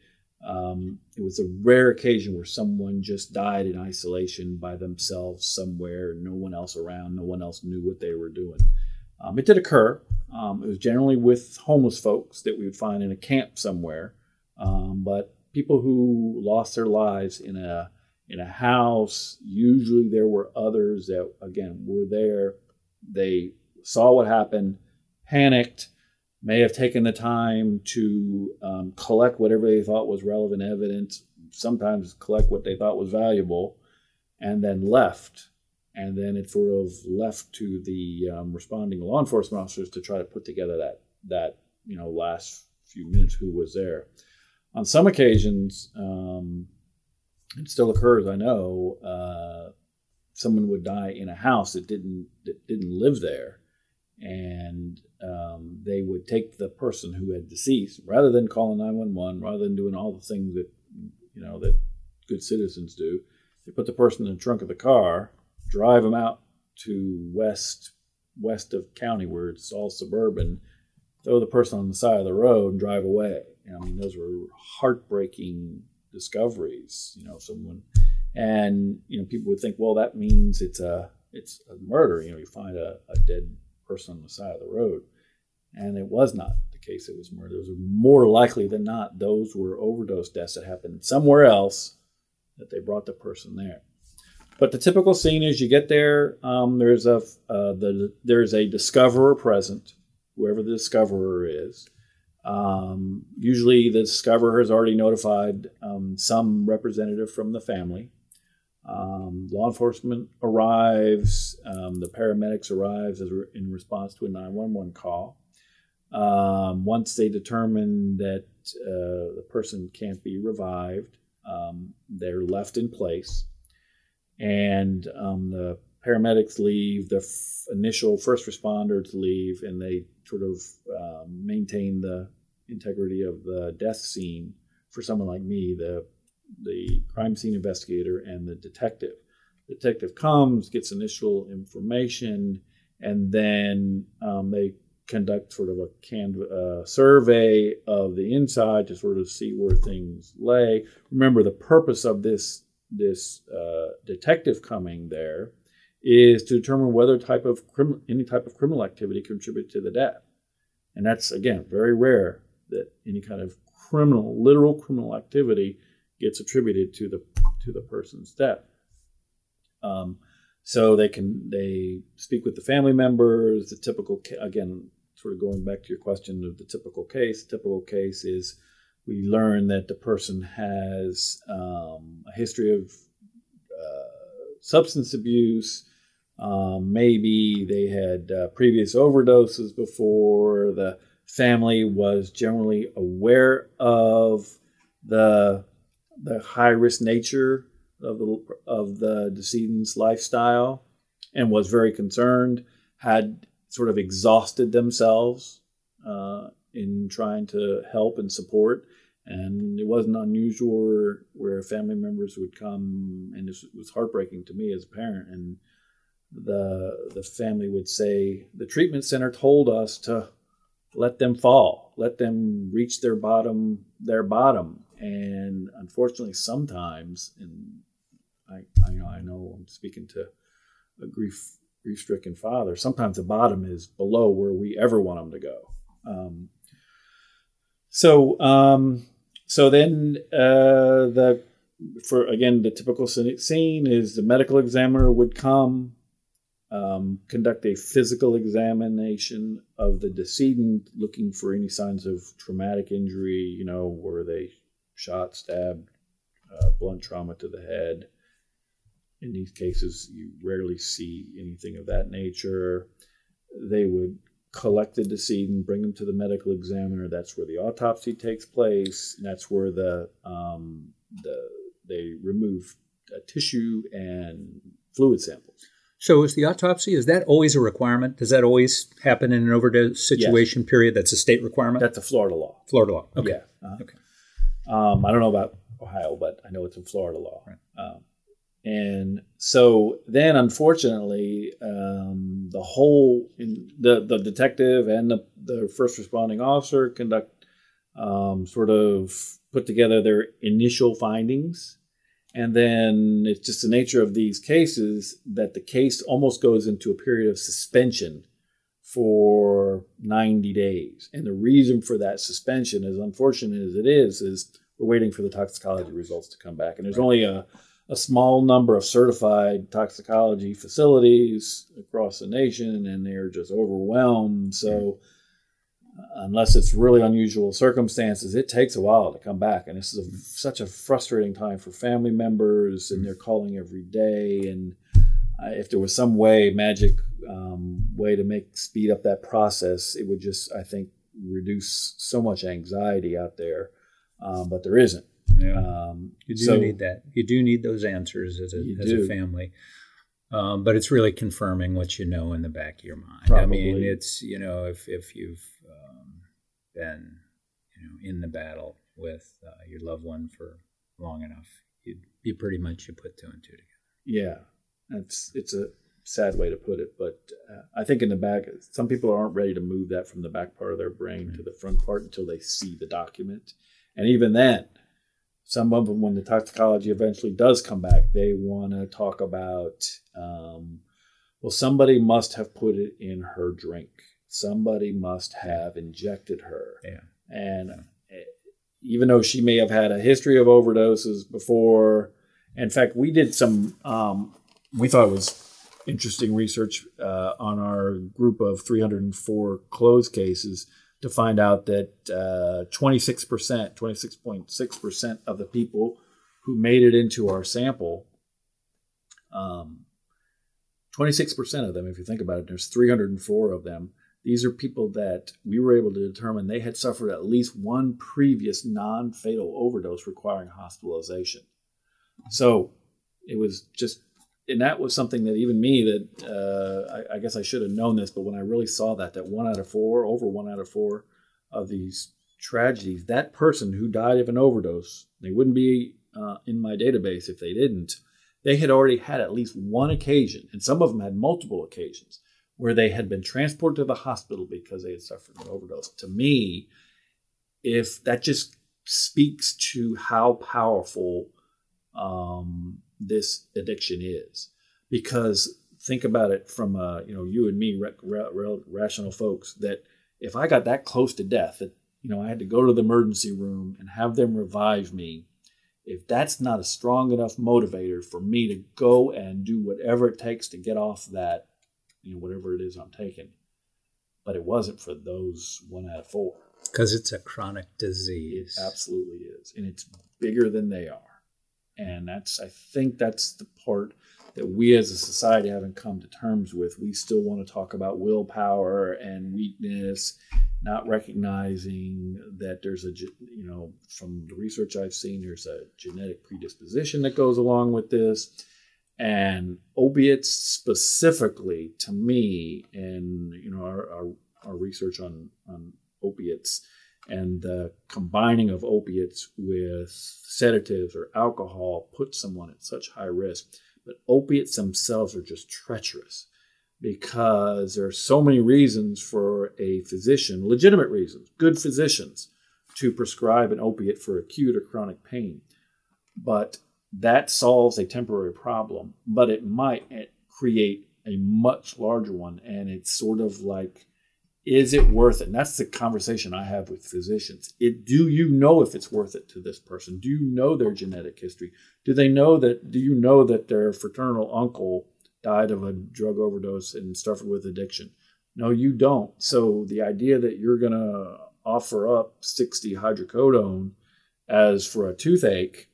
Um, it was a rare occasion where someone just died in isolation by themselves somewhere, no one else around, no one else knew what they were doing. Um, it did occur. Um, it was generally with homeless folks that we would find in a camp somewhere, um, but people who lost their lives in a in a house, usually there were others that, again, were there. They saw what happened, panicked, may have taken the time to um, collect whatever they thought was relevant evidence, sometimes collect what they thought was valuable, and then left. And then it sort of left to the um, responding law enforcement officers to try to put together that, that you know, last few minutes who was there. On some occasions, um, it still occurs, I know, uh, someone would die in a house that didn't that didn't live there, and um, they would take the person who had deceased rather than calling nine one one, rather than doing all the things that you know that good citizens do. They put the person in the trunk of the car, drive them out to west west of county where it's all suburban, throw the person on the side of the road and drive away. I mean, those were heartbreaking discoveries. You know, someone, and you know, people would think, well, that means it's a it's a murder. You know, you find a, a dead person on the side of the road, and it was not the case. It was murder. It was more likely than not, those were overdose deaths that happened somewhere else that they brought the person there. But the typical scene is you get there. Um, there's a uh, the there's a discoverer present, whoever the discoverer is. Um, usually the discoverer has already notified um, some representative from the family. Um, law enforcement arrives. Um, the paramedics arrives as re- in response to a nine one one call. Um, once they determine that uh, the person can't be revived, um, they're left in place. And um, the paramedics leave, the f- initial first responders leave, and they sort of um, maintain the integrity of the death scene for someone like me, the the crime scene investigator and the detective. The detective comes, gets initial information, and then um, they conduct sort of a can- uh, survey of the inside to sort of see where things lay. Remember, the purpose of this this uh, detective coming there is to determine whether type of crim- any type of criminal activity contributed to the death. And that's, again, very rare that any kind of criminal, literal criminal activity gets attributed to the to the person's death. Um, so they can they speak with the family members. The typical, again, sort of going back to your question of the typical case, the typical case is we learn that the person has um, a history of uh, substance abuse. Um, maybe they had uh, previous overdoses before. The family was generally aware of the the high risk nature of the of the decedent's lifestyle and was very concerned. Had sort of exhausted themselves uh, in trying to help and support. And it wasn't unusual where family members would come, and this was heartbreaking to me as a parent. And the the family would say, the treatment center told us to let them fall, let them reach their bottom, their bottom. And unfortunately, sometimes, and I, I, I know I'm speaking to a grief, grief-stricken father, sometimes the bottom is below where we ever want them to go. Um, so, um, so then uh, the, for again, the typical scene is the medical examiner would come, Um, conduct a physical examination of the decedent, looking for any signs of traumatic injury. You know, were they shot, stabbed, uh, blunt trauma to the head? In these cases, you rarely see anything of that nature. They would collect the decedent, bring them to the medical examiner. That's where the autopsy takes place, and that's where the um, the they remove uh, tissue and fluid samples. So is the autopsy, is that always a requirement? Does that always happen in an overdose situation? Yes. Period? That's a state requirement? That's a Florida law. Florida law. Okay. Yeah. Uh-huh. Okay. Um, I don't know about Ohio, but I know it's a Florida law. Right. Um, and so then, unfortunately, um, the whole, in, the, the detective and the, the first responding officer conduct, um, sort of put together their initial findings. And then it's just the nature of these cases that the case almost goes into a period of suspension for ninety days. And the reason for that suspension, as unfortunate as it is, is we're waiting for the toxicology results to come back. And there's only a, a small number of certified toxicology facilities across the nation, and they're just overwhelmed. So unless it's really unusual circumstances, it takes a while to come back. And this is a, such a frustrating time for family members, and they're calling every day. And uh, if there was some way, magic um, way to make speed up that process, it would just, I think, reduce so much anxiety out there. Um, but there isn't. Yeah. Um, you do so, need that. You do need those answers as a, as a family. Um, but it's really confirming what you know in the back of your mind. Probably. I mean, it's, you know, if, if you've um, been, you know, in the battle with uh, your loved one for long enough, you you pretty much you put two and two together. Yeah, that's it's a sad way to put it, but uh, I think in the back, some people aren't ready to move that from the back part of their brain mm-hmm. to the front part until they see the document. And even then, some of them, when the toxicology eventually does come back, they want to talk about, um, well, somebody must have put it in her drink. Somebody must have injected her. Yeah. And yeah. even though she may have had a history of overdoses before, in fact, we did some, um, we thought it was interesting research uh, on our group of three hundred four closed cases to find out that uh, twenty-six percent, twenty-six point six percent of the people who made it into our sample, um, twenty-six percent of them, if you think about it, there's three hundred four of them. These are people that we were able to determine they had suffered at least one previous non-fatal overdose requiring hospitalization. So it was just, and that was something that even me that uh, I, I guess I should have known this, but when I really saw that, that one out of four, over one out of four of these tragedies, that person who died of an overdose, they wouldn't be uh, in my database if they didn't. They had already had at least one occasion, and some of them had multiple occasions, where they had been transported to the hospital because they had suffered an overdose. To me, if that just speaks to how powerful um, this addiction is, because think about it from uh, you know, you and me, rec- re- rational folks, that if I got that close to death that, you know, I had to go to the emergency room and have them revive me, if that's not a strong enough motivator for me to go and do whatever it takes to get off that, you know, whatever it is I'm taking. But it wasn't for those one out of four. Because it's a chronic disease. It absolutely is. And it's bigger than they are. And that's, I think that's the part that we as a society haven't come to terms with. We still want to talk about willpower and weakness, not recognizing that there's a, you know, from the research I've seen, there's a genetic predisposition that goes along with this. And opiates specifically, to me, and, you know, our, our, our research on, on opiates, and the combining of opiates with sedatives or alcohol puts someone at such high risk. But opiates themselves are just treacherous because there are so many reasons for a physician, legitimate reasons, good physicians, to prescribe an opiate for acute or chronic pain. But that solves a temporary problem, but it might create a much larger one. And it's sort of like, is it worth it? And that's the conversation I have with physicians. It, do you know if it's worth it to this person? Do you know their genetic history? Do they know that? Do you know that their fraternal uncle died of a drug overdose and suffered with addiction? No, you don't. So the idea that you're going to offer up sixty hydrocodone as for a toothache,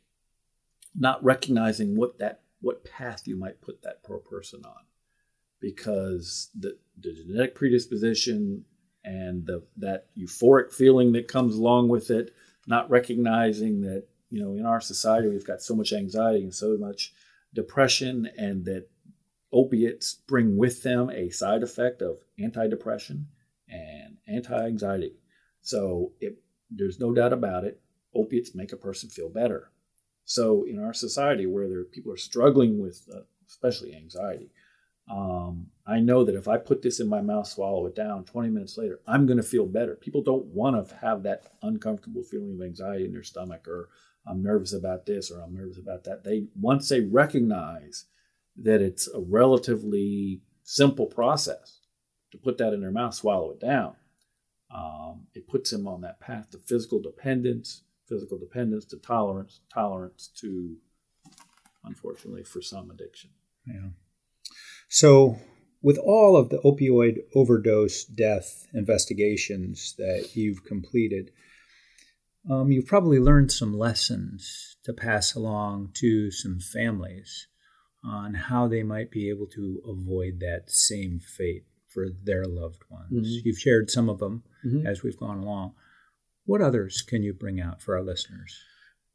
not recognizing what that what path you might put that poor person on. Because the, the genetic predisposition and the, that euphoric feeling that comes along with it, not recognizing that, you know, in our society, we've got so much anxiety and so much depression, and that opiates bring with them a side effect of anti-depression and anti-anxiety. So it, there's no doubt about it. Opiates make a person feel better. So in our society where there people are struggling with, uh, especially anxiety, Um, I know that if I put this in my mouth, swallow it down, twenty minutes later, I'm going to feel better. People don't want to have that uncomfortable feeling of anxiety in their stomach, or I'm nervous about this, or I'm nervous about that. They, once they recognize that it's a relatively simple process to put that in their mouth, swallow it down, um, it puts them on that path to physical dependence, physical dependence to tolerance, tolerance to, unfortunately, for some addiction. Yeah. So with all of the opioid overdose death investigations that you've completed, um, you've probably learned some lessons to pass along to some families on how they might be able to avoid that same fate for their loved ones. Mm-hmm. You've shared some of them mm-hmm. as we've gone along. What others can you bring out for our listeners?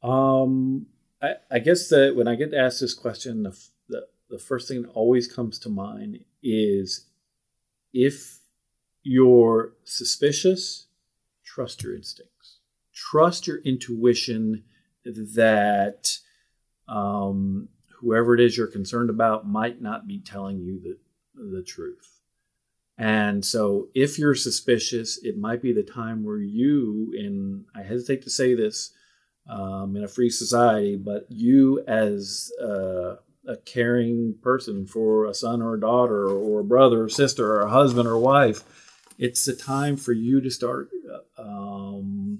Um, I, I guess that when I get asked this question, the, the the first thing that always comes to mind is if you're suspicious, trust your instincts. Trust your intuition that um, whoever it is you're concerned about might not be telling you the, the truth. And so if you're suspicious, it might be the time where you, and I hesitate to say this um, in a free society, but you as uh, a caring person for a son or a daughter or a brother or sister or a husband or wife, it's the time for you to start um,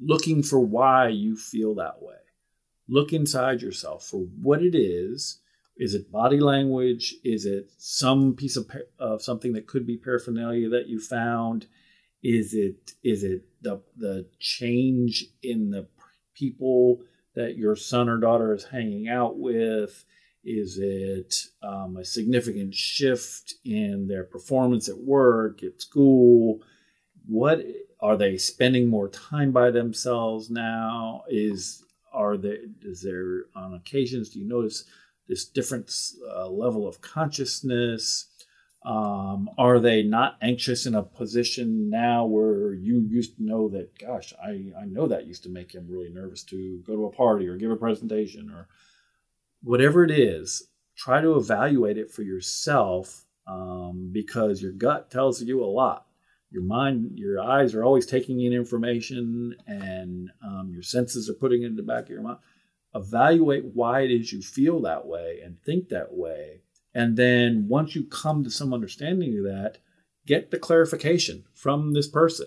looking for why you feel that way. Look inside yourself for what it is. Is it body language? Is it some piece of of something that could be paraphernalia that you found? Is it is it the the change in the people that your son or daughter is hanging out with? Is it um, a significant shift in their performance at work, at school? What are they spending more time by themselves now? Is are there is there on occasions do you notice this different uh, level of consciousness? Um, are they not anxious in a position now where you used to know that, gosh, I, I know that used to make him really nervous to go to a party or give a presentation or whatever it is? Try to evaluate it for yourself um, because your gut tells you a lot. Your mind, your eyes are always taking in information and um, your senses are putting it in the back of your mind. Evaluate why it is you feel that way and think that way. And then once you come to some understanding of that, get the clarification from this person.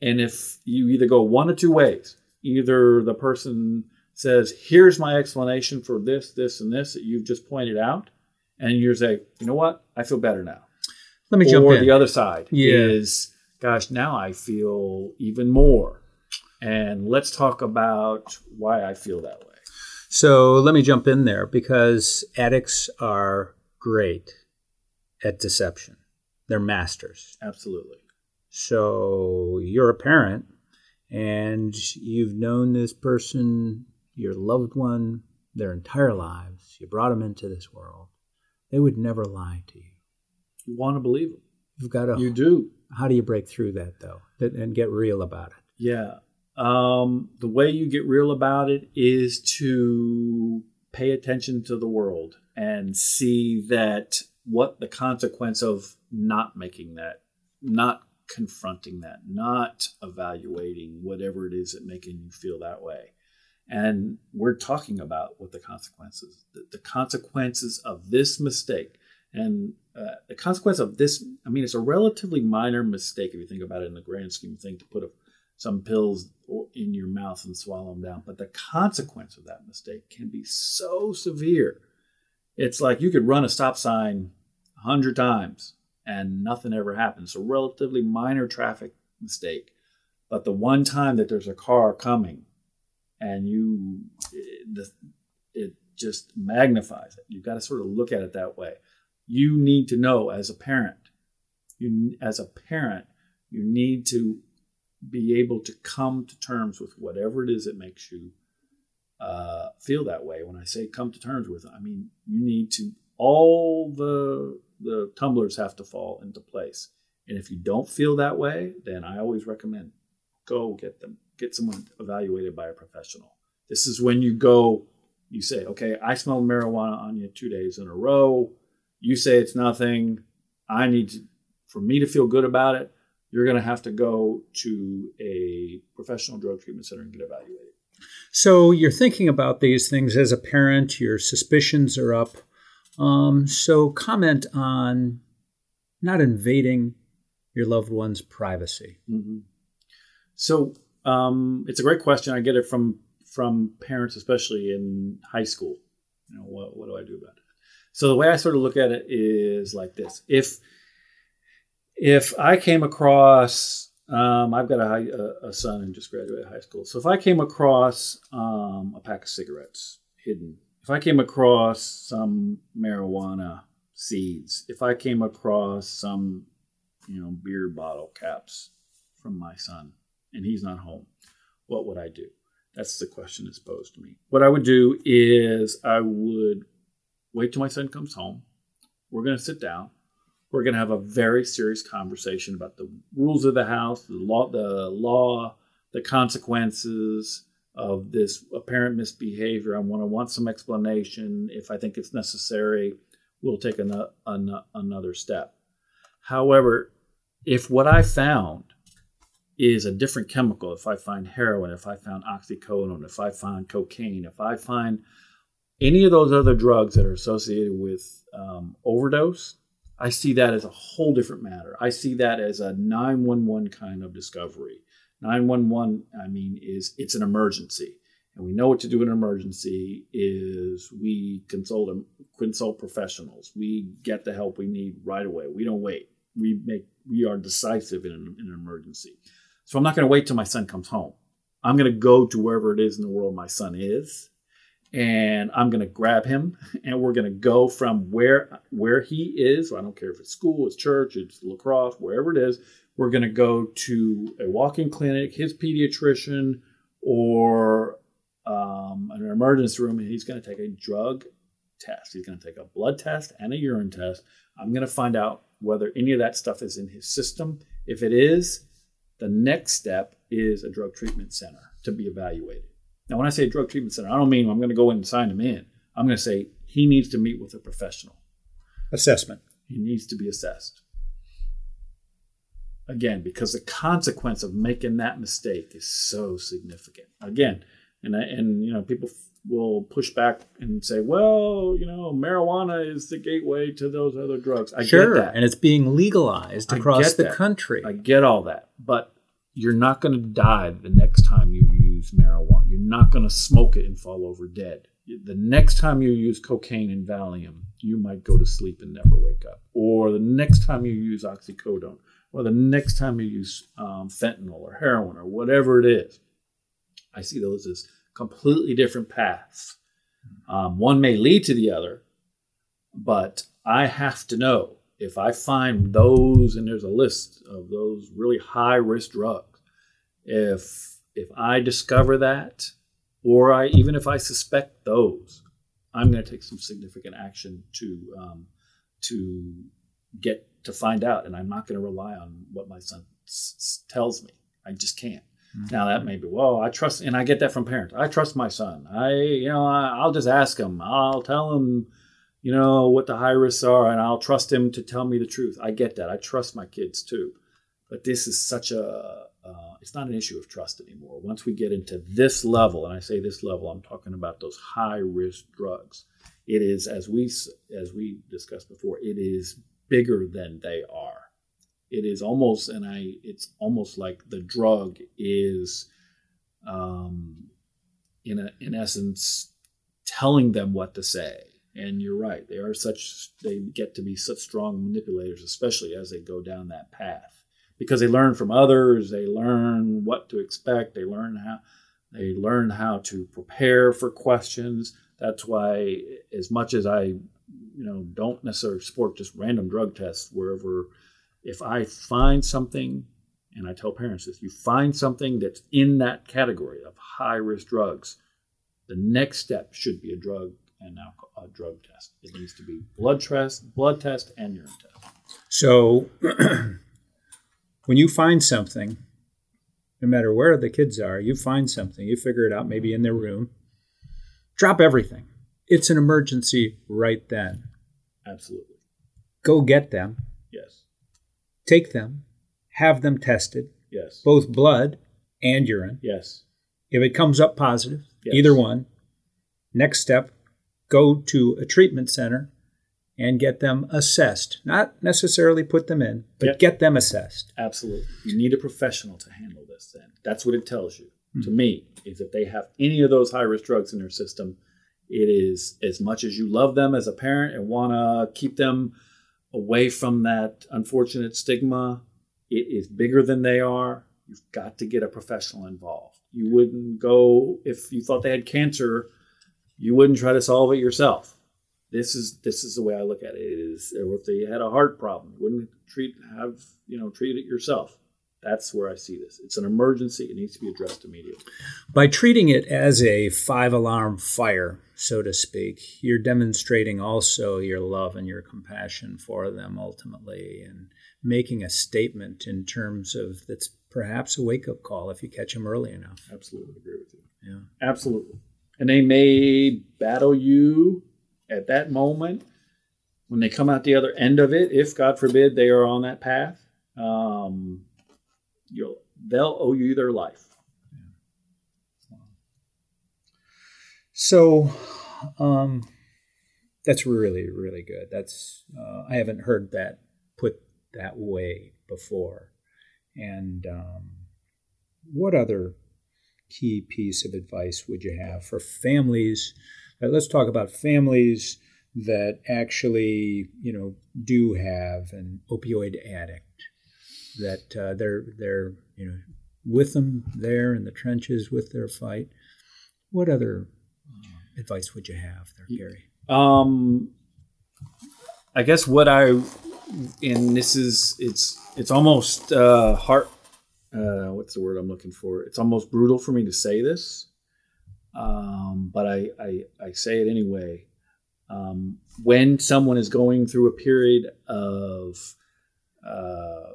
And if you either go one or two ways, either the person says, here's my explanation for this, this, and this that you've just pointed out. And you say, you know what? I feel better now. Let me or jump in. Or the other side yeah. is, gosh, now I feel even more. And let's talk about why I feel that way. So let me jump in there because addicts are great at deception. They're masters. Absolutely. So you're a parent and you've known this person, your loved one, their entire lives. You brought them into this world. They would never lie to you. You want to believe them. You've got to. You do. How do you break through that, though, and get real about it? Yeah. Um, the way you get real about it is to pay attention to the world and see that what the consequence of not making that, not confronting that, not evaluating whatever it is that making you feel that way. And we're talking about what the consequences, the, the consequences of this mistake and uh, the consequence of this. I mean, it's a relatively minor mistake if you think about it in the grand scheme of things to put a some pills in your mouth and swallow them down. But the consequence of that mistake can be so severe. It's like you could run a stop sign a hundred times and nothing ever happens. So relatively minor traffic mistake. But the one time that there's a car coming and you, it, it just magnifies it. You've got to sort of look at it that way. You need to know as a parent, you as a parent, you need to be able to come to terms with whatever it is that makes you uh, feel that way. When I say come to terms with, I mean, you need to, all the the tumblers have to fall into place. And if you don't feel that way, then I always recommend go get them, get someone evaluated by a professional. This is when you go, you say, okay, I smelled marijuana on you two days in a row. You say it's nothing. I need to, for me to feel good about it, you're going to have to go to a professional drug treatment center and get evaluated. So you're thinking about these things as a parent. Your suspicions are up. Um, so comment on not invading your loved one's privacy. Mm-hmm. So um, it's a great question. I get it from from parents, especially in high school. You know, what, what do I do about it? So the way I sort of look at it is like this. If If I came across, um, I've got a, a son who just graduated high school. So if I came across um, a pack of cigarettes hidden, if I came across some marijuana seeds, if I came across some, you know, beer bottle caps from my son and he's not home, what would I do? That's the question that's posed to me. What I would do is I would wait till my son comes home. We're going to sit down. We're going to have a very serious conversation about the rules of the house, the law, the law, the consequences of this apparent misbehavior. I want to want some explanation. If I think it's necessary, we'll take an, an, another step. However, if what I found is a different chemical, if I find heroin, if I found oxycodone, if I find cocaine, if I find any of those other drugs that are associated with um, overdose, I see that as a whole different matter. I see that as a nine one one kind of discovery. nine one one, I mean, is it's an emergency. And we know what to do in an emergency is we consult, consult professionals. We get the help we need right away. We don't wait. We make we are decisive in an, in an emergency. So I'm not going to wait till my son comes home. I'm going to go to wherever it is in the world my son is, and I'm going to grab him, and we're going to go from where where he is. So I don't care if it's school, it's church, it's lacrosse, wherever it is. We're going to go to a walk-in clinic, his pediatrician, or um, an emergency room, and he's going to take a drug test. He's going to take a blood test and a urine test. I'm going to find out whether any of that stuff is in his system. If it is, the next step is a drug treatment center to be evaluated. Now, when I say drug treatment center, I don't mean I'm going to go in and sign him in. I'm going to say he needs to meet with a professional. Assessment. He needs to be assessed. Again, because the consequence of making that mistake is so significant. Again, and, and you know, people will push back and say, well, you know, marijuana is the gateway to those other drugs. I sure, get that. And it's being legalized across the that. country. I get all that. But you're not going to die the next time you use marijuana. You're not going to smoke it and fall over dead. The next time you use cocaine and Valium, you might go to sleep and never wake up. Or the next time you use oxycodone. Or the next time you use um, fentanyl or heroin or whatever it is. I see those as completely different paths. Um, one may lead to the other, but I have to know if I find those, and there's a list of those really high-risk drugs, if, if I discover that, or I even if I suspect those, I'm going to take some significant action to um, to get to find out, and I'm not going to rely on what my son s- tells me. I just can't. Mm-hmm. Now that may be, well, I trust, and I get that from parents. I trust my son. I, you know, I, I'll just ask him. I'll tell him, you know, what the high risks are, and I'll trust him to tell me the truth. I get that. I trust my kids too. But this is such a, uh, it's not an issue of trust anymore. Once we get into this level, and I say this level, I'm talking about those high risk drugs. It is, as we, as we discussed before, it is bigger than they are. It is almost, and I, it's almost like the drug is, um, in a, in essence, telling them what to say. And you're right; they are such, they get to be such strong manipulators, especially as they go down that path, because they learn from others, they learn what to expect, they learn how, they learn how to prepare for questions. That's why, as much as I, you know, don't necessarily support just random drug tests wherever. If I find something, and I tell parents this, you find something that's in that category of high-risk drugs, the next step should be a drug and alcohol, a drug test. It needs to be blood test, blood test, and urine test. So when you find something, no matter where the kids are, you find something, you figure it out, maybe in their room, drop everything. It's an emergency right then. Absolutely. Go get them. Yes. Take them, have them tested, yes, both blood and urine. Yes. If it comes up positive, yes, either one, next step, go to a treatment center and get them assessed. Not necessarily put them in, but yep, get them assessed. Absolutely. You need a professional to handle this then. That's what it tells you. Mm-hmm. To me, is if they have any of those high-risk drugs in their system, it is, as much as you love them as a parent and want to keep them away from that unfortunate stigma, it is bigger than they are. You've got to get a professional involved. You wouldn't go, if you thought they had cancer, you wouldn't try to solve it yourself. This is this is the way I look at it. It is, or if they had a heart problem, you wouldn't treat have you know treat it yourself. That's where I see this. It's an emergency. It needs to be addressed immediately. By treating it as a five-alarm fire, so to speak, you're demonstrating also your love and your compassion for them ultimately, and making a statement in terms of that's perhaps a wake-up call if you catch them early enough. Absolutely agree with you. Yeah, absolutely. And they may battle you at that moment. When they come out the other end of it, if God forbid they are on that path, um, you'll they'll owe you their life. So um, that's really, really good. That's uh, I haven't heard that put that way before. And um, what other key piece of advice would you have for families? Uh, let's talk about families that actually, you know, do have an opioid addict, that uh, they're they're you know with them there in the trenches with their fight. What other advice would you have there, Gary? Um, I guess what I, and this is, it's it's almost uh, heart, uh, what's the word I'm looking for? It's almost brutal for me to say this, um, but I, I, I say it anyway. Um, when someone is going through a period of uh,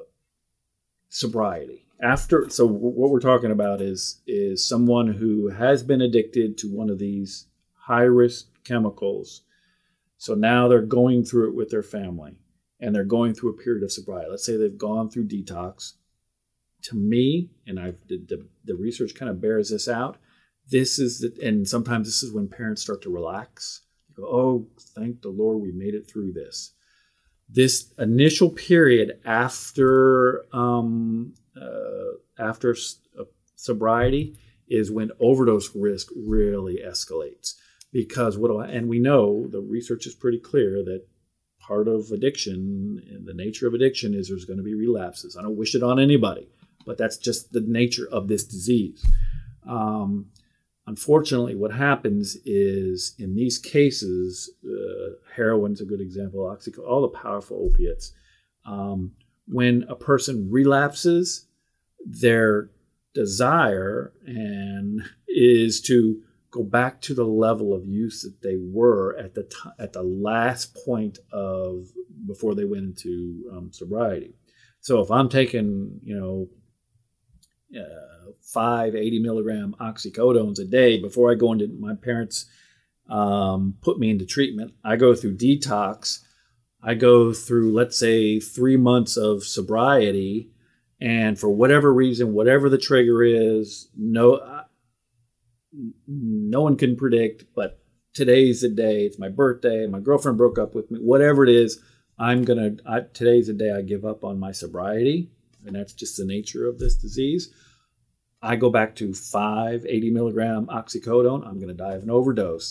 sobriety, after, so what we're talking about is is someone who has been addicted to one of these high-risk chemicals. So now they're going through it with their family, and they're going through a period of sobriety. Let's say they've gone through detox. To me, and I've the, the, the research kind of bears this out, this is, the, and sometimes this is when parents start to relax. They go, oh, thank the Lord we made it through this. This initial period after um, uh, after uh, sobriety is when overdose risk really escalates. Because what do I, and we know the research is pretty clear that part of addiction and the nature of addiction is there's going to be relapses. I don't wish it on anybody, but that's just the nature of this disease. Um, unfortunately, what happens is in these cases, uh, heroin's a good example, oxycodone, all the powerful opiates. Um, when a person relapses, their desire and is to go back to the level of use that they were at the t- at the last point of before they went into um, sobriety. So if I'm taking, you know, uh, five eighty milligram oxycodones a day before I go into, my parents um, put me into treatment, I go through detox, I go through, let's say, three months of sobriety, and for whatever reason, whatever the trigger is, no. I, No one can predict, but today's the day. It's my birthday. My girlfriend broke up with me. Whatever it is, I'm gonna. I, today's the day I give up on my sobriety, and that's just the nature of this disease. I go back to five eighty milligram oxycodone. I'm gonna die of an overdose.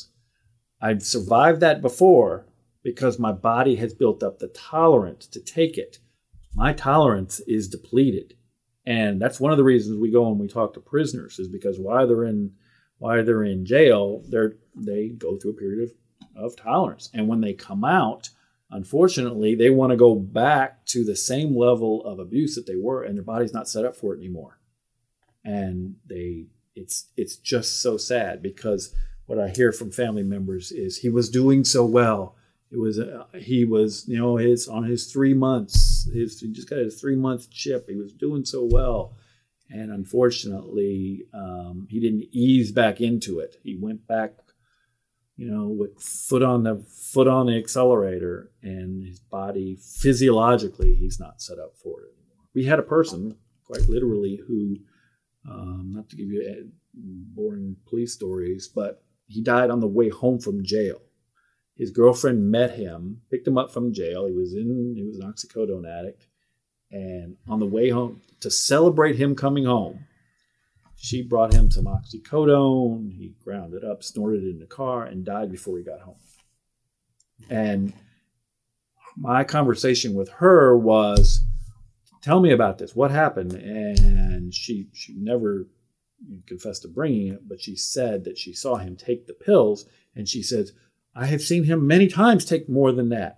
I've survived that before because my body has built up the tolerance to take it. My tolerance is depleted, and that's one of the reasons we go and we talk to prisoners is because while they're in While they're in jail, they're, they go through a period of, of tolerance. And when they come out, unfortunately, they want to go back to the same level of abuse that they were, and their body's not set up for it anymore. And they it's it's just so sad because what I hear from family members is he was doing so well. It was uh, he was, you know, his on his three months, his, he just got his three-month chip. He was doing so well. And unfortunately, um, he didn't ease back into it. He went back, you know, with foot on the foot on the accelerator, and his body physiologically, he's not set up for it anymore. We had a person, quite literally, who, um, not to give you boring police stories, but he died on the way home from jail. His girlfriend met him, picked him up from jail. He was in, he was an oxycodone addict. And on the way home, to celebrate him coming home, she brought him some oxycodone. He ground it up, snorted it in the car, and died before he got home. And my conversation with her was, tell me about this. What happened? And she she never confessed to bringing it, but she said that she saw him take the pills. And she says, I have seen him many times take more than that.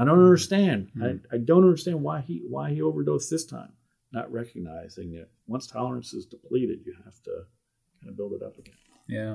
I don't understand. Mm-hmm. I, I don't understand why he why he overdosed this time. Not recognizing that once tolerance is depleted, you have to kind of build it up again. Yeah.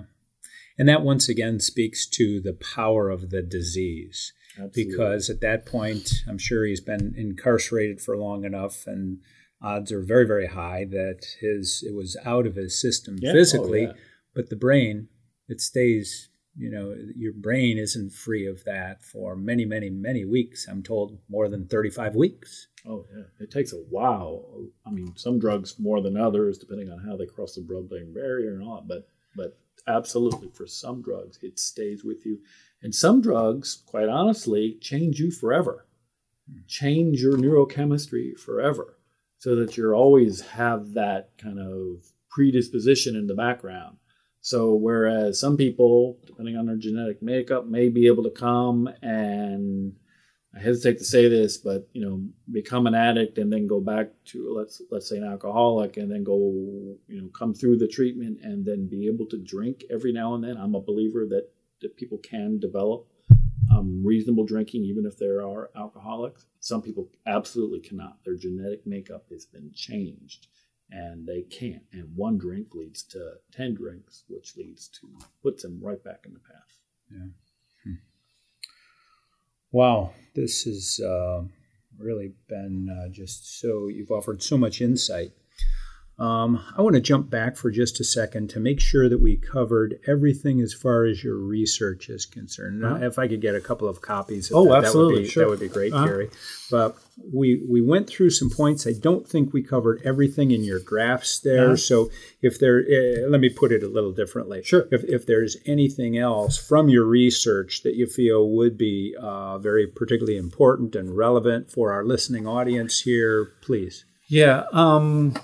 And that once again speaks to the power of the disease. Absolutely. Because at that point, I'm sure he's been incarcerated for long enough, and odds are very, very high that his it was out of his system yeah. physically, oh, yeah. but the brain, it stays, you know, your brain isn't free of that for many, many, many weeks. I'm told more than thirty-five weeks. Oh, yeah. It takes a while. I mean, some drugs more than others, depending on how they cross the blood-brain barrier or not, but but absolutely, for some drugs, it stays with you. And some drugs, quite honestly, change you forever, change your neurochemistry forever, so that you're always have that kind of predisposition in the background. So whereas some people, depending on their genetic makeup, may be able to come and, I hesitate to say this, but, you know, become an addict and then go back to, let's let's say, an alcoholic, and then go, you know, come through the treatment and then be able to drink every now and then. I'm a believer that, that people can develop um, reasonable drinking, even if there are alcoholics. Some people absolutely cannot. Their genetic makeup has been changed, and they can't. And one drink leads to ten drinks, which leads to, puts them right back in the path. Yeah. Wow, this has uh, really been uh, just so, you've offered so much insight. Um, I want to jump back for just a second to make sure that we covered everything as far as your research is concerned. Uh-huh. Now, if I could get a couple of copies of oh, that, absolutely. that, would be, sure. that would be great, uh-huh. Gary. But we, we went through some points. I don't think we covered everything in your graphs there. Uh-huh. So if there, uh, let me put it a little differently. Sure. If, if there's anything else from your research that you feel would be uh, very particularly important and relevant for our listening audience here, please. Yeah, um...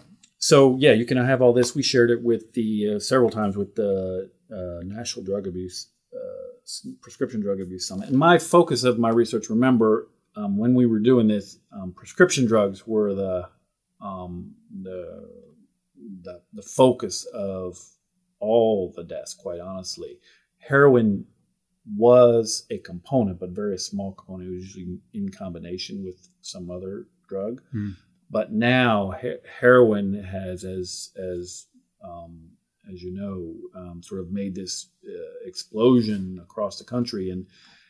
So, yeah, you can have all this. We shared it with the uh, several times with the uh, National Drug Abuse, uh, Prescription Drug Abuse Summit. And my focus of my research, remember, um, when we were doing this, um, prescription drugs were the, um, the the the focus of all the deaths, quite honestly. Heroin was a component, but very small component. It was usually in combination with some other drug. Mm. But now heroin has, as as um, as you know, um, sort of made this uh, explosion across the country, and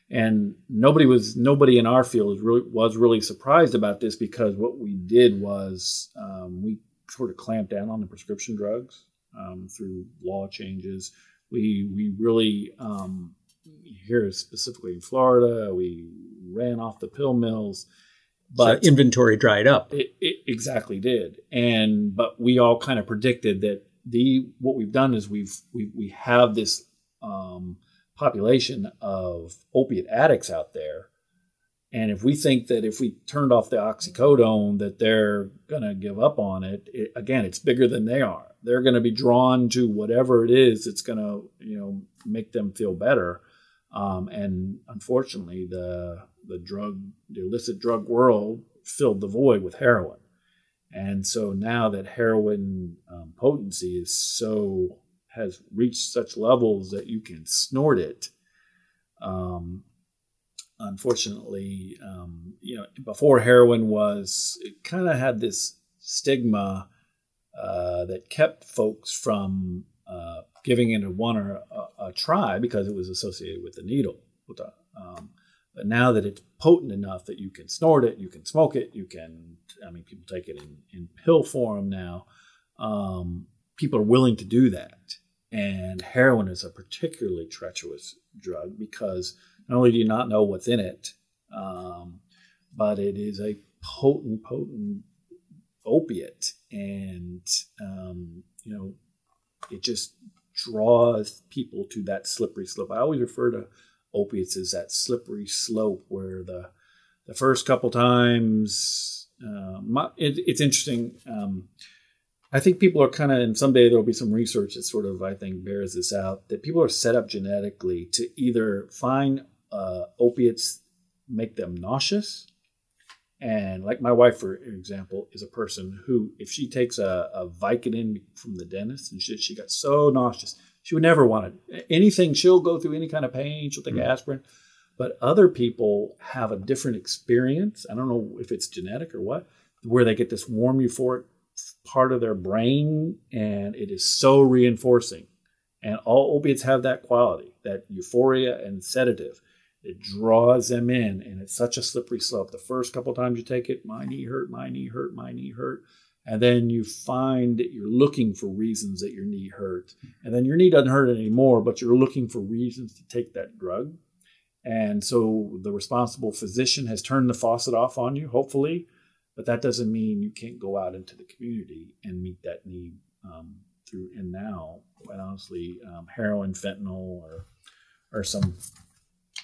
and nobody was nobody in our field was really was really surprised about this, because what we did was um, we sort of clamped down on the prescription drugs um, through law changes. We we really um, here specifically in Florida, we ran off the pill mills. But so inventory dried up. It, it exactly did, and but we all kind of predicted that the what we've done is we've we we have this um, population of opiate addicts out there, and if we think that if we turned off the oxycodone that they're gonna give up on it, it again, it's bigger than they are. They're gonna be drawn to whatever it is that's gonna you know make them feel better, um, and unfortunately the. The drug, the illicit drug world filled the void with heroin. And so now that heroin um, potency is so, has reached such levels that you can snort it. Um, unfortunately, um, you know, before heroin was, it kind of had this stigma uh, that kept folks from uh, giving it a one or a, a try because it was associated with the needle. With the, um, But now that it's potent enough that you can snort it, you can smoke it, you can, I mean, people take it in, in pill form now. Um, people are willing to do that. And heroin is a particularly treacherous drug because not only do you not know what's in it, um, but it is a potent, potent opiate. And, um, you know, it just draws people to that slippery slope. I always refer to opiates is that slippery slope where the the first couple times uh, my, it, it's interesting. Um, I think people are kind of, and someday there'll be some research that sort of I think bears this out, that people are set up genetically to either find uh, opiates make them nauseous, and like my wife, for example, is a person who if she takes a, a Vicodin from the dentist and she, she got so nauseous. She would never want it. Anything, she'll go through any kind of pain. She'll take mm-hmm. aspirin. But other people have a different experience. I don't know if it's genetic or what, where they get this warm euphoric part of their brain, and it is so reinforcing. And all opiates have that quality, that euphoria and sedative. It draws them in, and it's such a slippery slope. The first couple times you take it, my knee hurt, my knee hurt, my knee hurt. And then you find that you're looking for reasons that your knee hurt. And then your knee doesn't hurt anymore, but you're looking for reasons to take that drug. And so the responsible physician has turned the faucet off on you, hopefully, but that doesn't mean you can't go out into the community and meet that need um, through, and now, quite honestly, um, heroin, fentanyl, or or some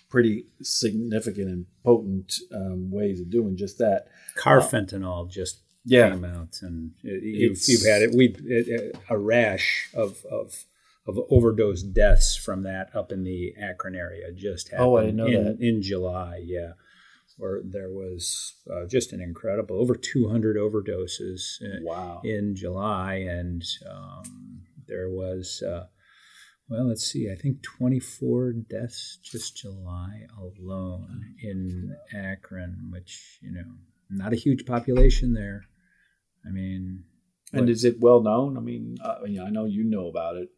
pretty significant and potent um, ways of doing just that. Carfentanil uh, just yeah. came out, and it, you've, you've had it. We a rash of of. of overdose deaths from that up in the Akron area just happened. Oh, I didn't know in, that. In July, yeah, where there was uh, just an incredible, over two hundred overdoses in, wow. in July. And um, there was, uh, well, let's see, I think twenty-four deaths just July alone in Akron, which, you know, not a huge population there. I mean. And what, is it well known? I mean, uh, yeah, I know you know about it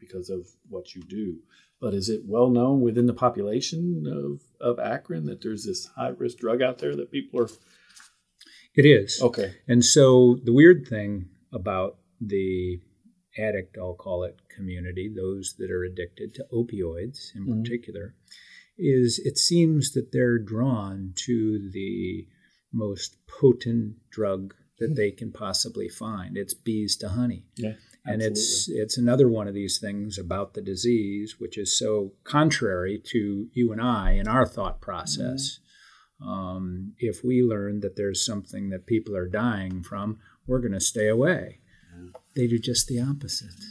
because of what you do, but is it well known within the population of, of Akron that there's this high risk drug out there that people are? It is. Okay. And so the weird thing about the addict, I'll call it, community, those that are addicted to opioids in mm-hmm. particular, is it seems that they're drawn to the most potent drug that they can possibly find. It's bees to honey. Yeah. And it's it's another one of these things about the disease, which is so contrary to you and I in our thought process. Mm-hmm. Um, if we learn that there's something that people are dying from, we're going to stay away. Yeah. They do just the opposite.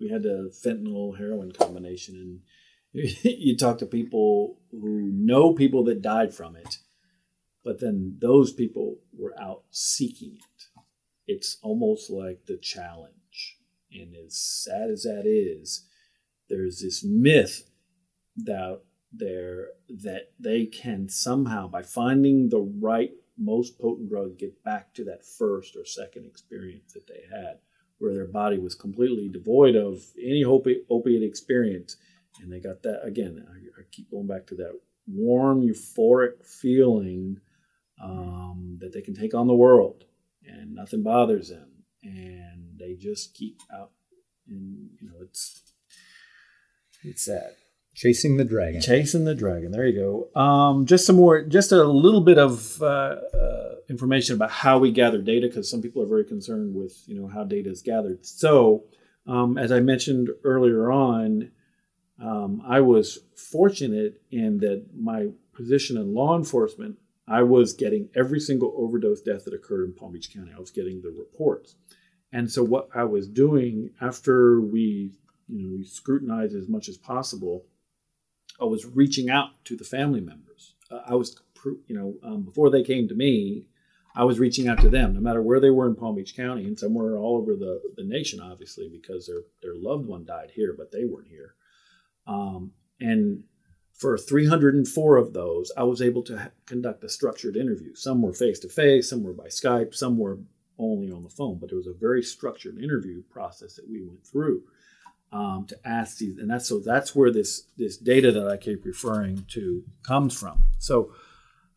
We had a fentanyl heroin combination, and you talk to people who know people that died from it, but then those people were out seeking it. It's almost like the challenge. And as sad as that is, there's this myth out there that they can somehow, by finding the right, most potent drug, get back to that first or second experience that they had, where their body was completely devoid of any opi- opiate experience. And they got that, again, I, I keep going back to that warm, euphoric feeling um, that they can take on the world and nothing bothers them. And they just keep out, and you know it's it's sad. Chasing the dragon. Chasing the dragon. There you go. Um, just some more, just a little bit of uh, uh, information about how we gather data, because some people are very concerned with you know how data is gathered. So, um, as I mentioned earlier on, um, I was fortunate in that my position in law enforcement, I was getting every single overdose death that occurred in Palm Beach County. I was getting the reports. And so what I was doing after we, you know, we scrutinized as much as possible, I was reaching out to the family members. Uh, I was, you know, um, before they came to me, I was reaching out to them, no matter where they were in Palm Beach County, and somewhere all over the, the nation, obviously, because their, their loved one died here, but they weren't here. Um, and For three hundred four of those, I was able to ha- conduct a structured interview. Some were face-to-face, some were by Skype, some were only on the phone, but it was a very structured interview process that we went through um, to ask these. And that's so that's where this, this data that I keep referring to comes from. So,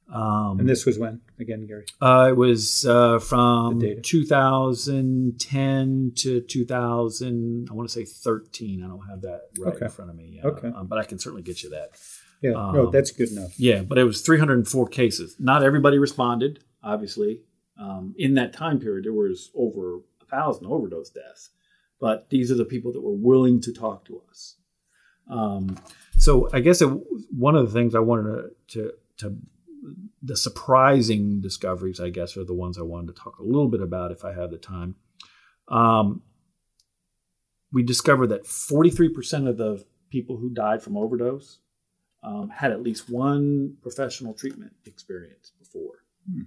um, and this was when, again, Gary? Uh, it was uh, from two thousand ten to two thousand, I want to say thirteen. I don't have that right okay. in front of me. Uh, okay. Um, but I can certainly get you that. Yeah, um, no, that's good enough. Yeah, but it was three hundred four cases. Not everybody responded, obviously. Um, in that time period, there was over one thousand overdose deaths. But these are the people that were willing to talk to us. Um, so I guess it, one of the things I wanted to to, to the surprising discoveries, I guess, are the ones I wanted to talk a little bit about if I had the time. Um, we discovered that forty-three percent of the people who died from overdose um, had at least one professional treatment experience before. Hmm.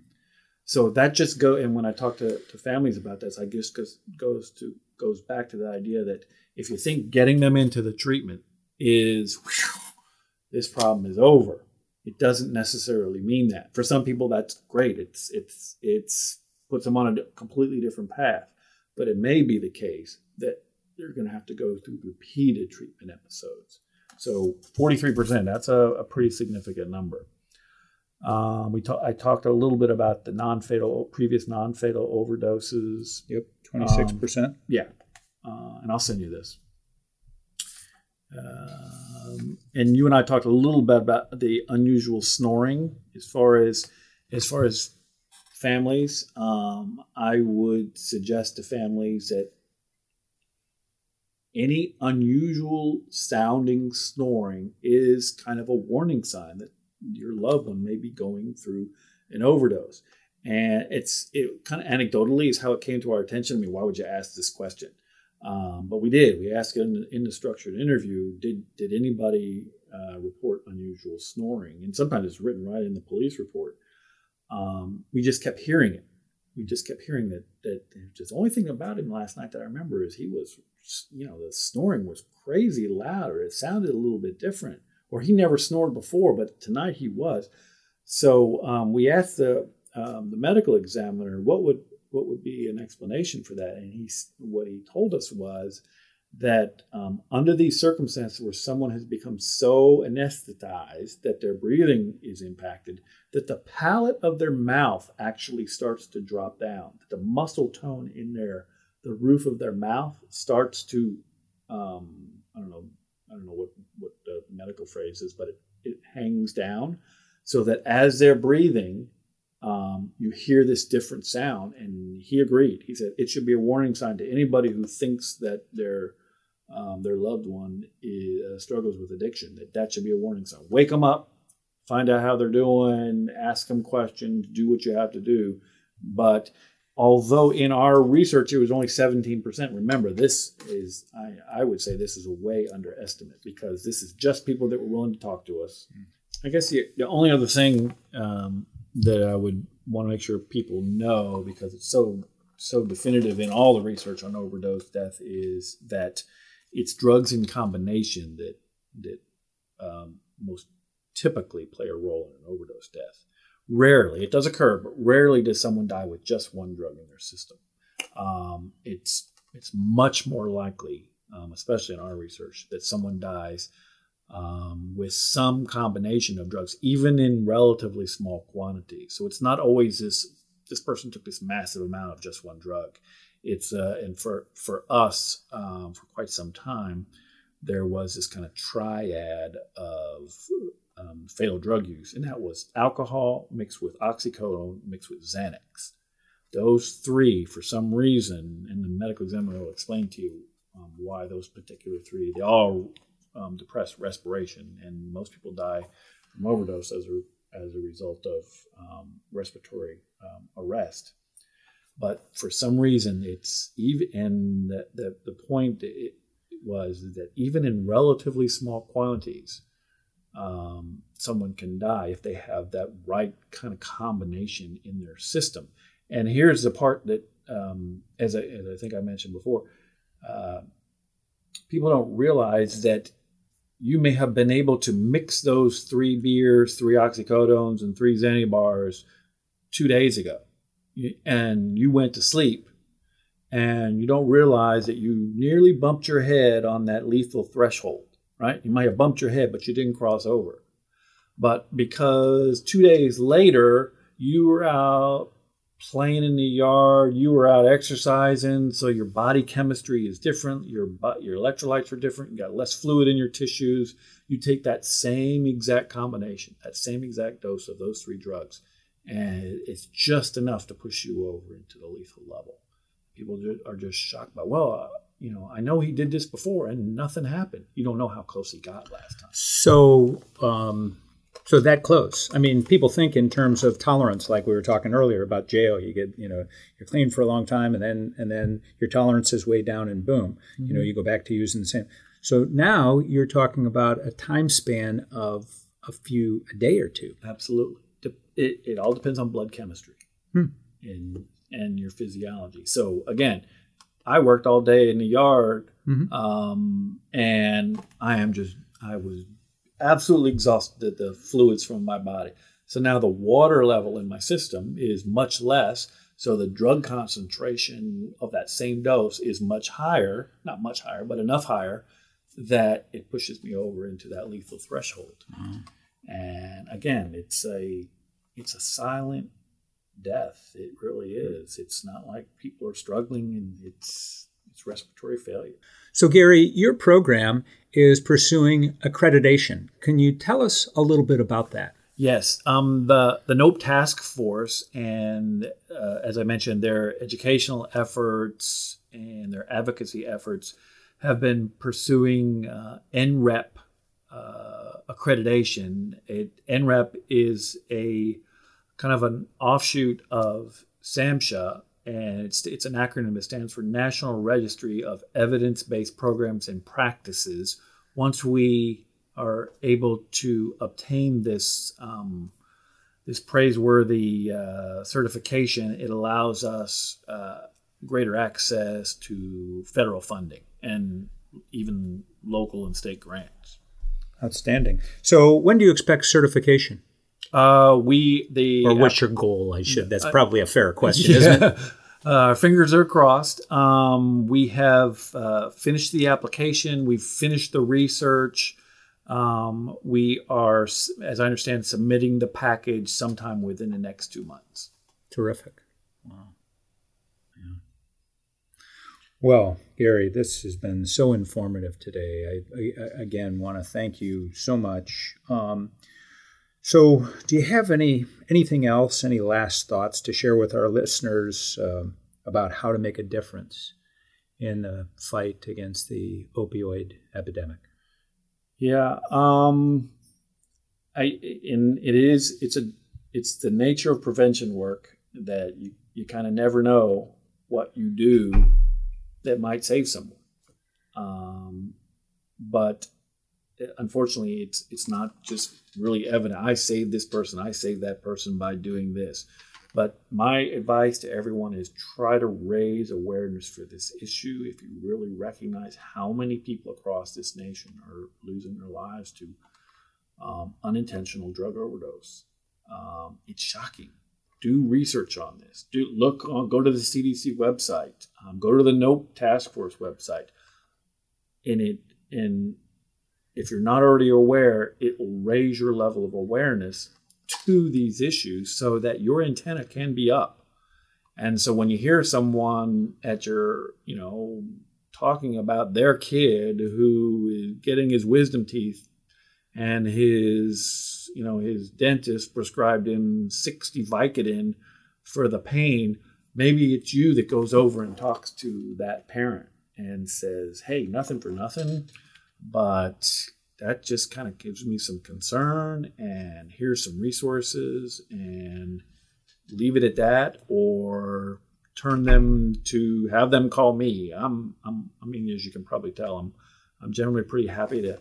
So that just go. And when I talk to, to families about this, I guess goes goes to goes back to the idea that if you think getting them into the treatment is whew, this problem is over. It doesn't necessarily mean that. For some people, that's great. It's it's it's puts them on a completely different path. But it may be the case that they're going to have to go through repeated treatment episodes. So forty-three percent, that's a, a pretty significant number. Um, we ta- I talked a little bit about the non-fatal, previous non-fatal overdoses. Yep, twenty-six percent. Um, yeah, uh, and I'll send you this. Um, and you and I talked a little bit about the unusual snoring. As far as, as far as families, um, I would suggest to families that any unusual sounding snoring is kind of a warning sign that your loved one may be going through an overdose. And it's it kind of anecdotally is how it came to our attention. I mean, why would you ask this question? Um, but we did. We asked in the, in the structured interview, did did anybody uh, report unusual snoring? And sometimes it's written right in the police report. Um, we just kept hearing it. We just kept hearing that, that the only thing about him last night that I remember is he was, you know, the snoring was crazy loud, or it sounded a little bit different, or he never snored before, but tonight he was. So um, we asked the um, the medical examiner what would what would be an explanation for that, and he what he told us was that um, under these circumstances where someone has become so anesthetized that their breathing is impacted, that the palate of their mouth actually starts to drop down, that the muscle tone in their the roof of their mouth starts to um, I don't know I don't know what what the medical phrase is, but it, it hangs down, so that as they're breathing, Um, you hear this different sound. And he agreed. He said it should be a warning sign to anybody who thinks that their um, their loved one is, uh, struggles with addiction, that that should be a warning sign. Wake them up, find out how they're doing, ask them questions, do what you have to do. But although in our research it was only seventeen percent, remember this is, I, I would say this is a way underestimate, because this is just people that were willing to talk to us. I guess the, the only other thing um, that I would want to make sure people know, because it's so so definitive in all the research on overdose death, is that it's drugs in combination that that um, most typically play a role in an overdose death. Rarely, it does occur, but rarely does someone die with just one drug in their system. Um, it's it's much more likely, um, especially in our research, that someone dies Um, with some combination of drugs, even in relatively small quantities. So it's not always this, this person took this massive amount of just one drug. It's, uh, and for, for us, um, for quite some time, there was this kind of triad of um, fatal drug use, and that was alcohol mixed with oxycodone mixed with Xanax. Those three, for some reason, and the medical examiner will explain to you um, why those particular three, they all Um, depressed respiration, and most people die from overdose as a as a result of um, respiratory um, arrest. But for some reason, it's even, and the the, the point it was that even in relatively small quantities, um, someone can die if they have that right kind of combination in their system. And here's the part that, um, as I as I think I mentioned before, uh, people don't realize that you may have been able to mix those three beers, three oxycodones, and three Xanny bars two days ago. And you went to sleep, and you don't realize that you nearly bumped your head on that lethal threshold, right? You might have bumped your head, but you didn't cross over. But because two days later, you were out playing in the yard, you were out exercising, so your body chemistry is different, your your electrolytes are different, you got less fluid in your tissues. You take that same exact combination, that same exact dose of those three drugs, and it's just enough to push you over into the lethal level. People are just shocked by, well, uh, you know, I know he did this before and nothing happened. You don't know how close he got last time. So, um So that close. I mean, people think in terms of tolerance, like we were talking earlier about jail. You get, you know, you're clean for a long time, and then and then your tolerance is way down, and boom, mm-hmm. you know, you go back to using the same. So now you're talking about a time span of a few, a day or two. Absolutely. It, it all depends on blood chemistry hmm. and and your physiology. So again, I worked all day in the yard, mm-hmm. um, and I am just, I was. absolutely exhausted the fluids from my body. So now the water level in my system is much less. So the drug concentration of that same dose is much higher, not much higher, but enough higher that it pushes me over into that lethal threshold. Mm-hmm. And again, it's a it's a silent death. It really is. It's not like people are struggling, and it's it's respiratory failure. So, Gary, your program is pursuing accreditation. Can you tell us a little bit about that? Yes. Um, the, the NOPE Task Force and, uh, as I mentioned, their educational efforts and their advocacy efforts have been pursuing uh, N R E P uh, accreditation. It, N R E P is a kind of an offshoot of SAMHSA, and it's it's an acronym. It stands for National Registry of Evidence-Based Programs and Practices. Once we are able to obtain this um, this praiseworthy uh, certification, it allows us uh, greater access to federal funding and even local and state grants. Outstanding. So when do you expect certification? Uh, we the or what's uh, your goal? I should. That's uh, probably a fair question, yeah. Isn't it? Uh, fingers are crossed. Um, we have uh, finished the application. We've finished the research. Um, we are, as I understand, submitting the package sometime within the next two months. Terrific. Wow. Yeah. Well, Gary, this has been so informative today. I, I again want to thank you so much. Um, so do you have any anything else, any last thoughts to share with our listeners uh, about how to make a difference in the fight against the opioid epidemic? Yeah, um, I in it is it's a it's the nature of prevention work that you, you kind of never know what you do that might save someone. Um, but unfortunately, it's it's not just really evident. I saved this person, I saved that person by doing this. But my advice to everyone is try to raise awareness for this issue. If you really recognize how many people across this nation are losing their lives to um, unintentional drug overdose, um, it's shocking. Do research on this. Do look on, go to the C D C website. Um, go to the NOPE Task Force website. And it and if you're not already aware, it will raise your level of awareness to these issues so that your antenna can be up. And so when you hear someone at your, you know, talking about their kid who is getting his wisdom teeth and his, you know, his dentist prescribed him sixty Vicodin for the pain, maybe it's you that goes over and talks to that parent and says, hey, nothing for nothing, but that just kind of gives me some concern, and here's some resources, and leave it at that, or turn them to have them call me. I'm, I'm I mean, as you can probably tell, I'm, I'm generally pretty happy to,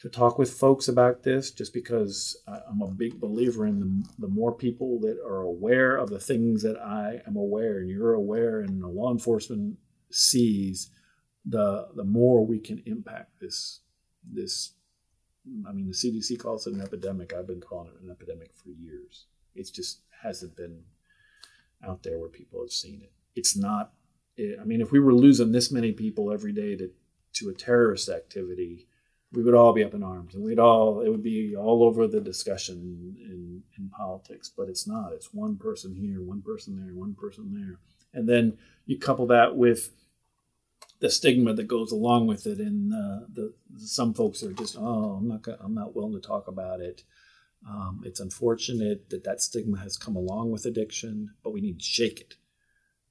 to talk with folks about this, just because I'm a big believer in the, the more people that are aware of the things that I am aware, and you're aware, and the law enforcement sees, the the more we can impact this this. I mean, the C D C calls it an epidemic. I've been calling it an epidemic for years. It just hasn't been out there where people have seen it. It's not, I mean, if we were losing this many people every day to, to a terrorist activity, we would all be up in arms, and we'd all, it would be all over the discussion in, in politics, but it's not. It's one person here, one person there, one person there. And then you couple that with the stigma that goes along with it, and uh, the some folks are just, oh, I'm not gonna, I'm not willing to talk about it. Um, it's unfortunate that that stigma has come along with addiction, but we need to shake it,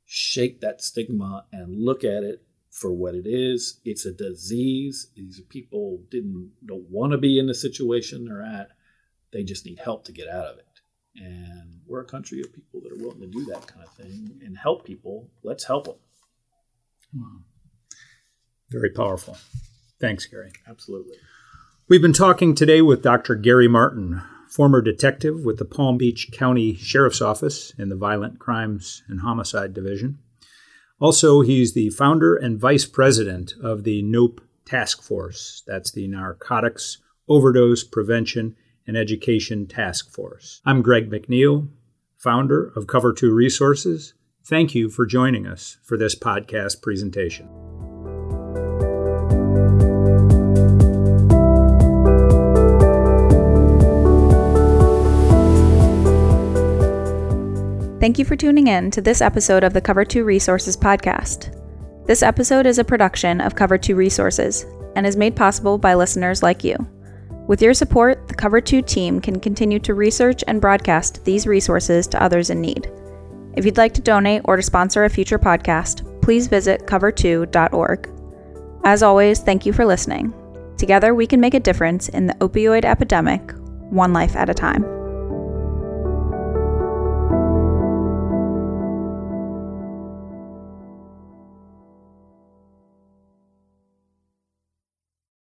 shake that stigma, and look at it for what it is. It's a disease. These people didn't don't want to be in the situation they're at. They just need help to get out of it. And we're a country of people that are willing to do that kind of thing and help people. Let's help them. Hmm. Very powerful. Thanks, Gary. Absolutely. We've been talking today with Doctor Gary Martin, former detective with the Palm Beach County Sheriff's Office in the Violent Crimes and Homicide Division. Also, he's the founder and vice president of the NOPE Task Force. That's the Narcotics Overdose Prevention and Education Task Force. I'm Greg McNeil, founder of Cover Two Resources, Thank you for joining us for this podcast presentation. Thank you for tuning in to this episode of the Cover Two Resources podcast. This episode is a production of Cover Two Resources and is made possible by listeners like you. With your support, the Cover Two team can continue to research and broadcast these resources to others in need. If you'd like to donate or to sponsor a future podcast, please visit cover two dot org. As always, thank you for listening. Together, we can make a difference in the opioid epidemic, one life at a time.